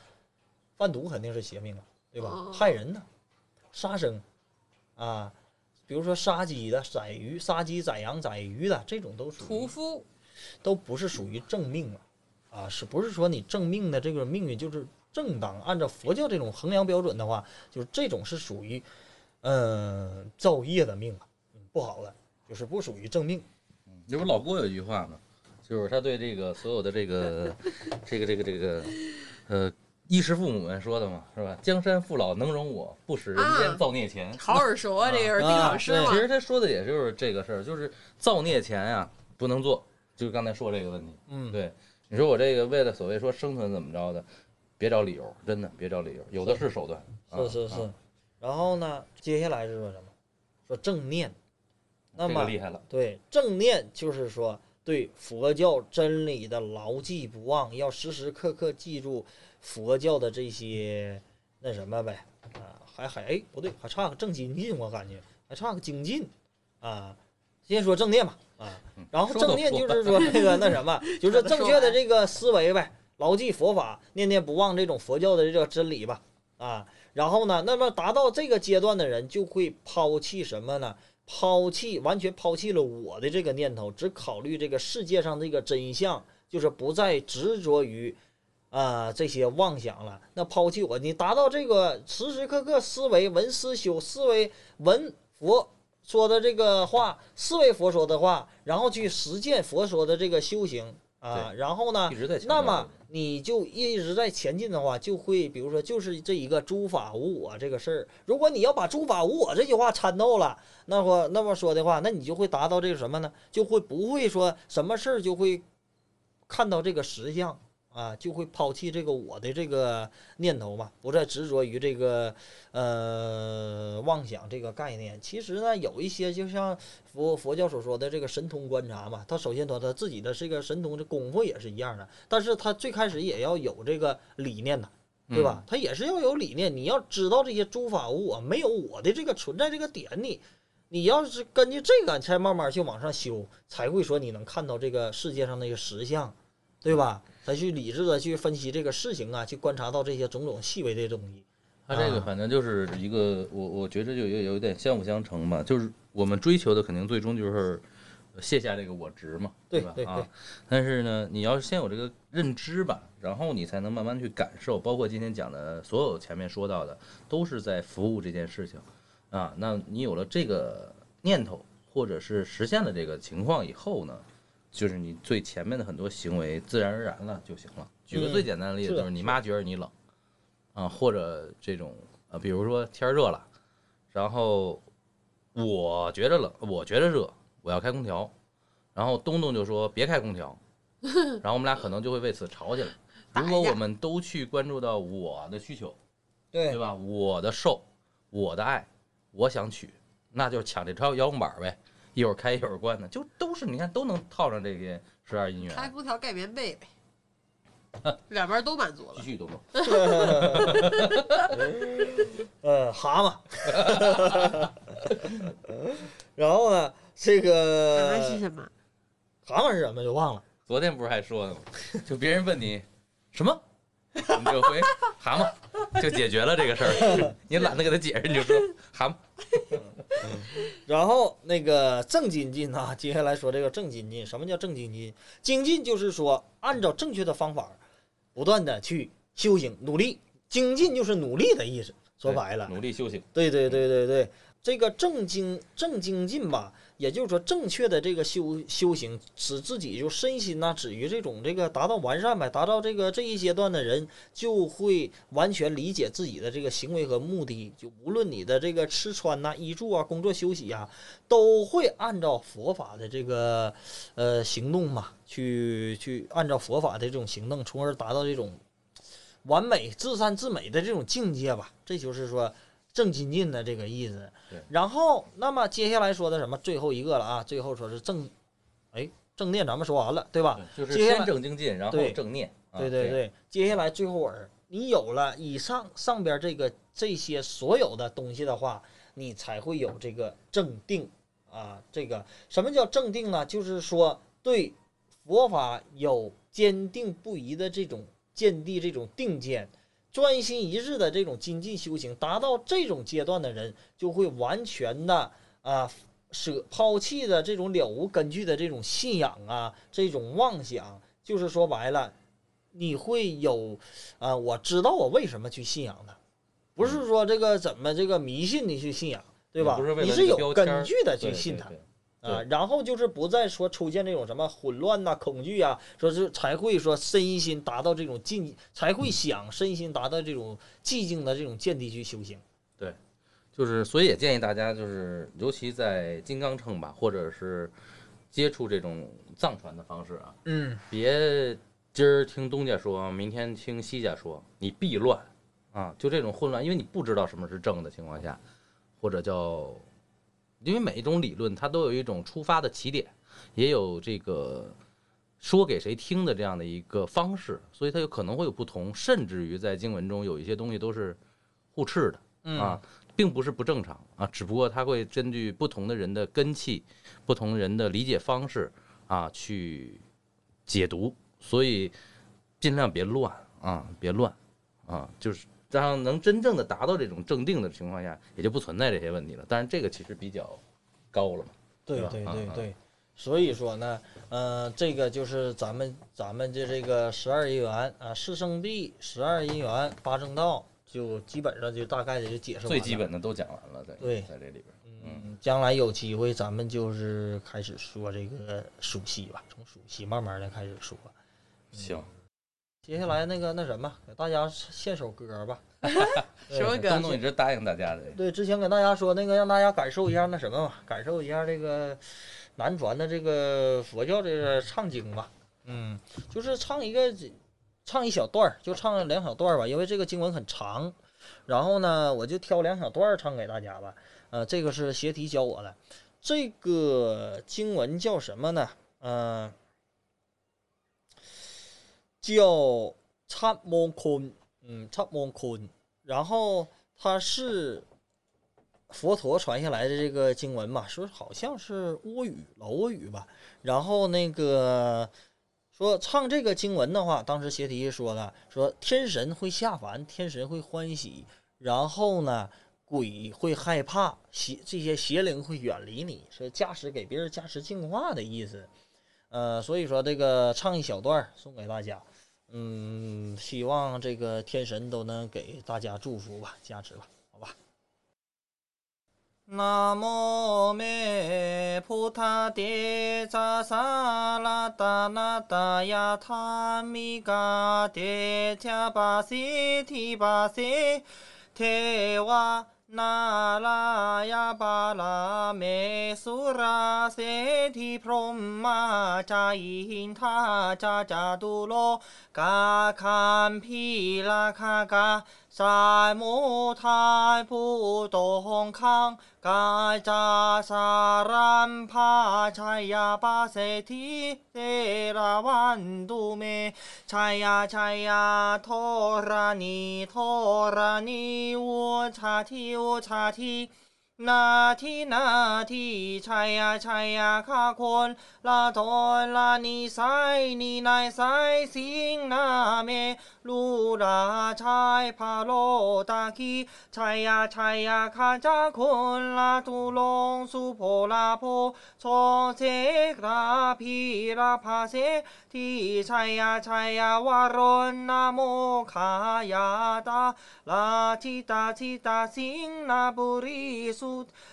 贩毒肯定是邪命啊，对吧？害人呢，杀生啊。比如说杀鸡的、宰鱼、杀鸡、宰羊、宰鱼的这种都属于屠夫，都不是属于正命了啊，是不是说你正命的这个命运就是正当？按照佛教这种衡量标准的话，就是这种是属于造业的命啊，不好的，就是不属于正命。这不老郭有一句话吗？就是他对这个所有的衣食父母们说的嘛，是吧？江山父老能容我，不使人间造孽钱。好耳熟啊，这个是丁老师嘛。其实他说的也就是这个事儿，就是造孽钱啊不能做，就是刚才说这个问题。嗯，对，你说我这个为了所谓说生存怎么着的，别找理由，真的别找理由，有的是手段。是。然后呢，接下来是说什么？说正念。那么厉害了。对，正念就是说对佛教真理的牢记不忘，要时时刻刻记住佛教的这些那什么呗啊，不对，还差个正精进，我感觉还差个精进啊。先说正念吧啊，然后正念就是说这个那什么，就是正确的这个思维呗，牢记佛法，念念不忘这种佛教的这个真理吧啊。然后呢，那么达到这个阶段的人就会抛弃什么呢？完全抛弃了我的这个念头，只考虑这个世界上这个真相，就是不再执着于这些妄想了。那抛弃我，你达到这个时时刻刻思维闻思修，思维闻佛说的这个话，思维佛说的话，然后去实践佛说的这个修行啊。然后呢，那么你就一直在前进的话，就会比如说就是这一个诸法无我这个事儿。如果你要把诸法无我这句话掺透了，那么说的话，那你就会达到这个什么呢？就会不会说什么事儿就会看到这个实相啊，就会抛弃这个我的这个念头嘛，不再执着于这个妄想这个概念。其实呢，有一些就像佛教所说的这个神通观察嘛，他首先他自己的这个神通的功夫也是一样的，但是他最开始也要有这个理念的，对吧？他也是要有理念，你要知道这些诸法无我，没有我的这个存在这个点里。你要是根据这个才慢慢去往上修，才会说你能看到这个世界上那个实相，对吧？才去理智的去分析这个事情啊，去观察到这些种种细微的东西。他这个反正就是一个，我觉着就有点相辅相成嘛，就是我们追求的肯定最终就是卸下这个我执嘛，对吧？对。但是呢，你要先有这个认知吧，然后你才能慢慢去感受。包括今天讲的所有前面说到的，都是在服务这件事情。啊，那你有了这个念头，或者是实现了这个情况以后呢，就是你最前面的很多行为自然而然了就行了。举个最简单的例子，就是你妈觉得你冷，啊，或者这种比如说天热了，然后我觉得冷，我觉得热，我要开空调，然后东东就说别开空调，然后我们俩可能就会为此吵起来。如果我们都去关注到我的需求，对吧？我的受，我的爱。我想取，那就抢这遥控板呗，一会儿开一会儿关的，就都是你看都能套上这些12音源。开空调盖棉被呗，两边都满足了。继续，东东。蛤蟆。然后呢，这个蛤蟆是什么？蛤蟆是什么就忘了。昨天不是还说的吗？就别人问你什么？你就回蛤蟆就解决了这个事儿，你懒得给他解释，你就说蛤蟆。然后那个正精进啊，接下来说这个正精进，什么叫正精进？精进就是说按照正确的方法，不断的去修行努力。精进就是努力的意思，说白了，努力修行。对，这个正精进吧，也就是说正确的这个修行，使自己就身心呢，止于这种这个达到完善呗，达到这个这一阶段的人就会完全理解自己的这个行为和目的，就无论你的这个吃穿呐、衣住啊、工作休息啊，都会按照佛法的这个行动嘛，去按照佛法的这种行动，从而达到这种完美至善至美的这种境界吧。这就是说正精进的这个意思。然后那么接下来说的什么最后一个了啊，最后说是正念咱们说完了，对吧？对，就是先正精进然后正念。对，接下来最后你有了以上边这些所有的东西的话，你才会有这个正定啊。这个什么叫正定呢？就是说对佛法有坚定不移的这种见地，这种定见，专心一致的这种精进修行，达到这种阶段的人，就会完全的啊抛弃的这种了无根据的这种信仰啊，这种妄想，就是说白了，你会有啊，我知道我为什么去信仰它，不是说这个怎么这个迷信的去信仰，对吧？你是有根据的去信它。啊，然后就是不再说出现这种什么混乱呐、恐惧啊，说是才会说身心达到这种静，才会想身心达到这种寂静的这种见地去修行。对，就是所以也建议大家，就是尤其在金刚乘吧，或者是接触这种藏传的方式啊，别今儿听东家说，明天听西家说，你必乱啊！就这种混乱，因为你不知道什么是正的情况下，或者叫。因为每一种理论它都有一种出发的起点，也有这个说给谁听的这样的一个方式，所以它有可能会有不同，甚至于在经文中有一些东西都是互斥的啊，并不是不正常啊，只不过它会根据不同的人的根器、不同人的理解方式啊去解读，所以尽量别乱啊，别乱啊，就是。这样能真正的达到这种正定的情况下，也就不存在这些问题了。但是这个其实比较高了嘛，对吧？对对对，所以说呢，这个就是咱们的这个12因缘啊，四圣谛、12因缘、八正道，就基本上就大概的就解释完了，最基本的都讲完了，在这里边。将来有机会咱们就是开始说这个属息吧，从属息慢慢的开始说。行。接下来那什么，给大家献首歌吧。什么歌？东东一直答应大家的。对，之前给大家说让大家感受一下那什么嘛，感受一下这个南传的这个佛教这个唱经吧。就是唱一小段，就唱两小段吧，因为这个经文很长。然后呢，我就挑两小段唱给大家吧。这个是协提教我的，这个经文叫什么呢？叫察摩坤，察摩坤，然后它是佛陀传下来的这个经文嘛，说好像是倭语老倭语吧。然后说唱这个经文的话，当时协提说了，说天神会下凡，天神会欢喜，然后呢鬼会害怕，这些邪灵会远离你，是加持给别人加持净化的意思。所以说这个唱一小段送给大家。希望这个天神都能给大家祝福吧，加持吧，好吧。南无梅普塔迭扎萨拉达那达雅他米嘎迭恰巴西提巴西提瓦。那拉雅巴拉美苏拉塞提普罗玛扎因他扎扎杜罗嘎堪皮拉卡嘎塞木泰布东康嘎扎萨兰帕柴雅巴塞提塞拉万杜梅柴雅柴雅托拉尼乌查提。乌查提那提那提柴呀柴呀卡坤拉多拉尼塞尼奈塞辛那咩鲁拉柴帕罗达基柴呀柴呀卡扎坤拉杜隆苏婆拉婆从塞拉皮拉帕塞提柴呀柴呀瓦伦那摩卡呀达拉提达提达辛那布里苏。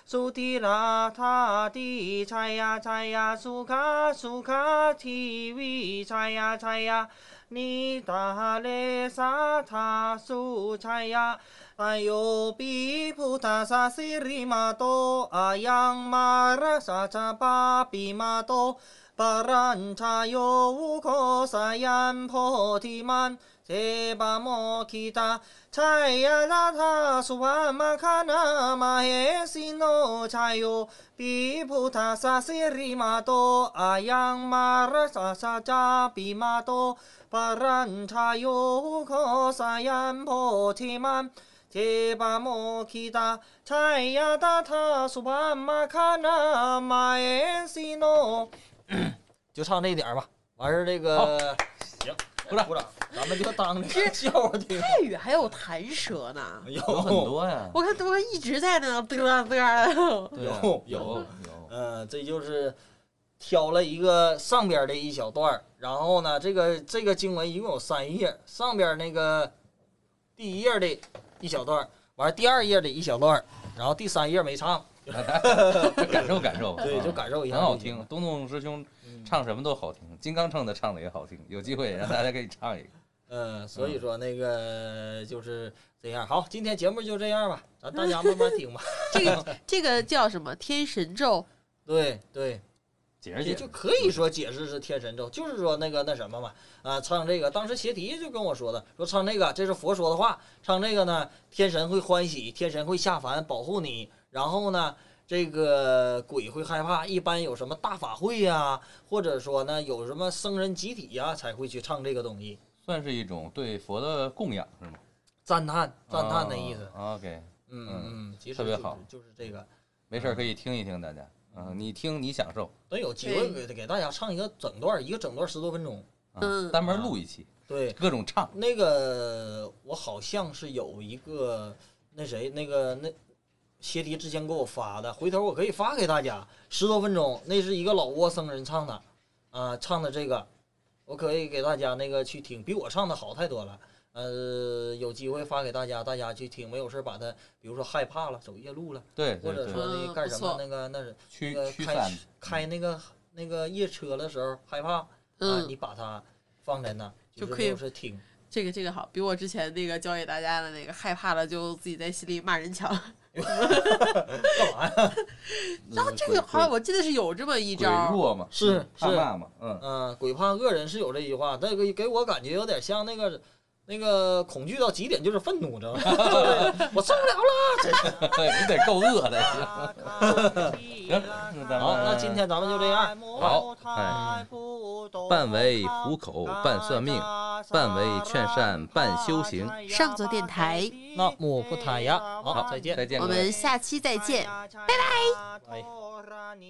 苏提拉塔提柴呀柴呀苏卡苏卡提维柴呀柴呀尼达勒萨塔苏柴呀哎呦比普塔萨西里玛多阿央玛拉萨查巴比玛多巴兰查尤乌科萨雅婆提曼。塞巴摩基达，柴呀拉塔苏瓦玛卡那玛耶西诺柴哟，比普塔萨西里玛多阿央玛拉萨萨扎比玛多，巴兰柴哟科萨雅婆提曼。塞巴摩基达，柴呀拉塔苏瓦玛卡那玛耶西诺。就唱这一点吧，完事这个行。不是，咱们就当着笑听。泰语还有弹舌呢，有很多呀。我看他们一直在那嘚。有，这就是挑了一个上边的一小段，然后呢，这个经文一共有3页，上边那个第1页的一小段，完第2页的一小段，然后第3页没唱。感受感受，对，就感受一下，很好听。东东师兄唱什么都好听，金刚唱的也好听。有机会让大家给你唱一个。所以说那个就是这样。好，今天节目就这样吧，咱大家慢慢听吧。这个叫什么？天神咒。对，解释解释就可以说解释是天神咒，就是说那个那什么嘛啊，唱这个当时协迪就跟我说的，说唱这个这是佛说的话，唱这个呢天神会欢喜，天神会下凡保护你。然后呢，这个鬼会害怕，一般有什么大法会呀，或者说呢有什么僧人集体呀，才会去唱这个东西，算是一种对佛的供养是吗？赞叹的意思。OK， 其实特别好，就是这个，没事可以听一听大家，你听你享受。等有机会给大家唱一个整段10多分钟，单门录一期，对，各种唱。那个我好像是有一个那谁。协迪之前给我发的，回头我可以发给大家，10多分钟，那是一个老挝僧人唱的，唱的这个，我可以给大家那个去听，比我唱的好太多了。有机会发给大家，大家去听，没有事把它，比如说害怕了，走夜路了，对，或者说那干什么那个那是开那个夜车的时候害怕，你把它放在那就可以听。这个好，比我之前那个教给大家的那个害怕了就自己在心里骂人强。干嘛呀？然后这个好像我记得是有这么一招，鬼弱嘛，是怕嘛嘛，鬼怕恶人是有这一句话，那个给我感觉有点像那个恐惧到极点就是愤怒，知道吗？我受不了了，你得够饿的。好，那今天咱们就这样。好，半为糊口，半算命，半为劝善，半修行。上座电台，那木不塔呀。好，再见，我们下期再见，拜拜。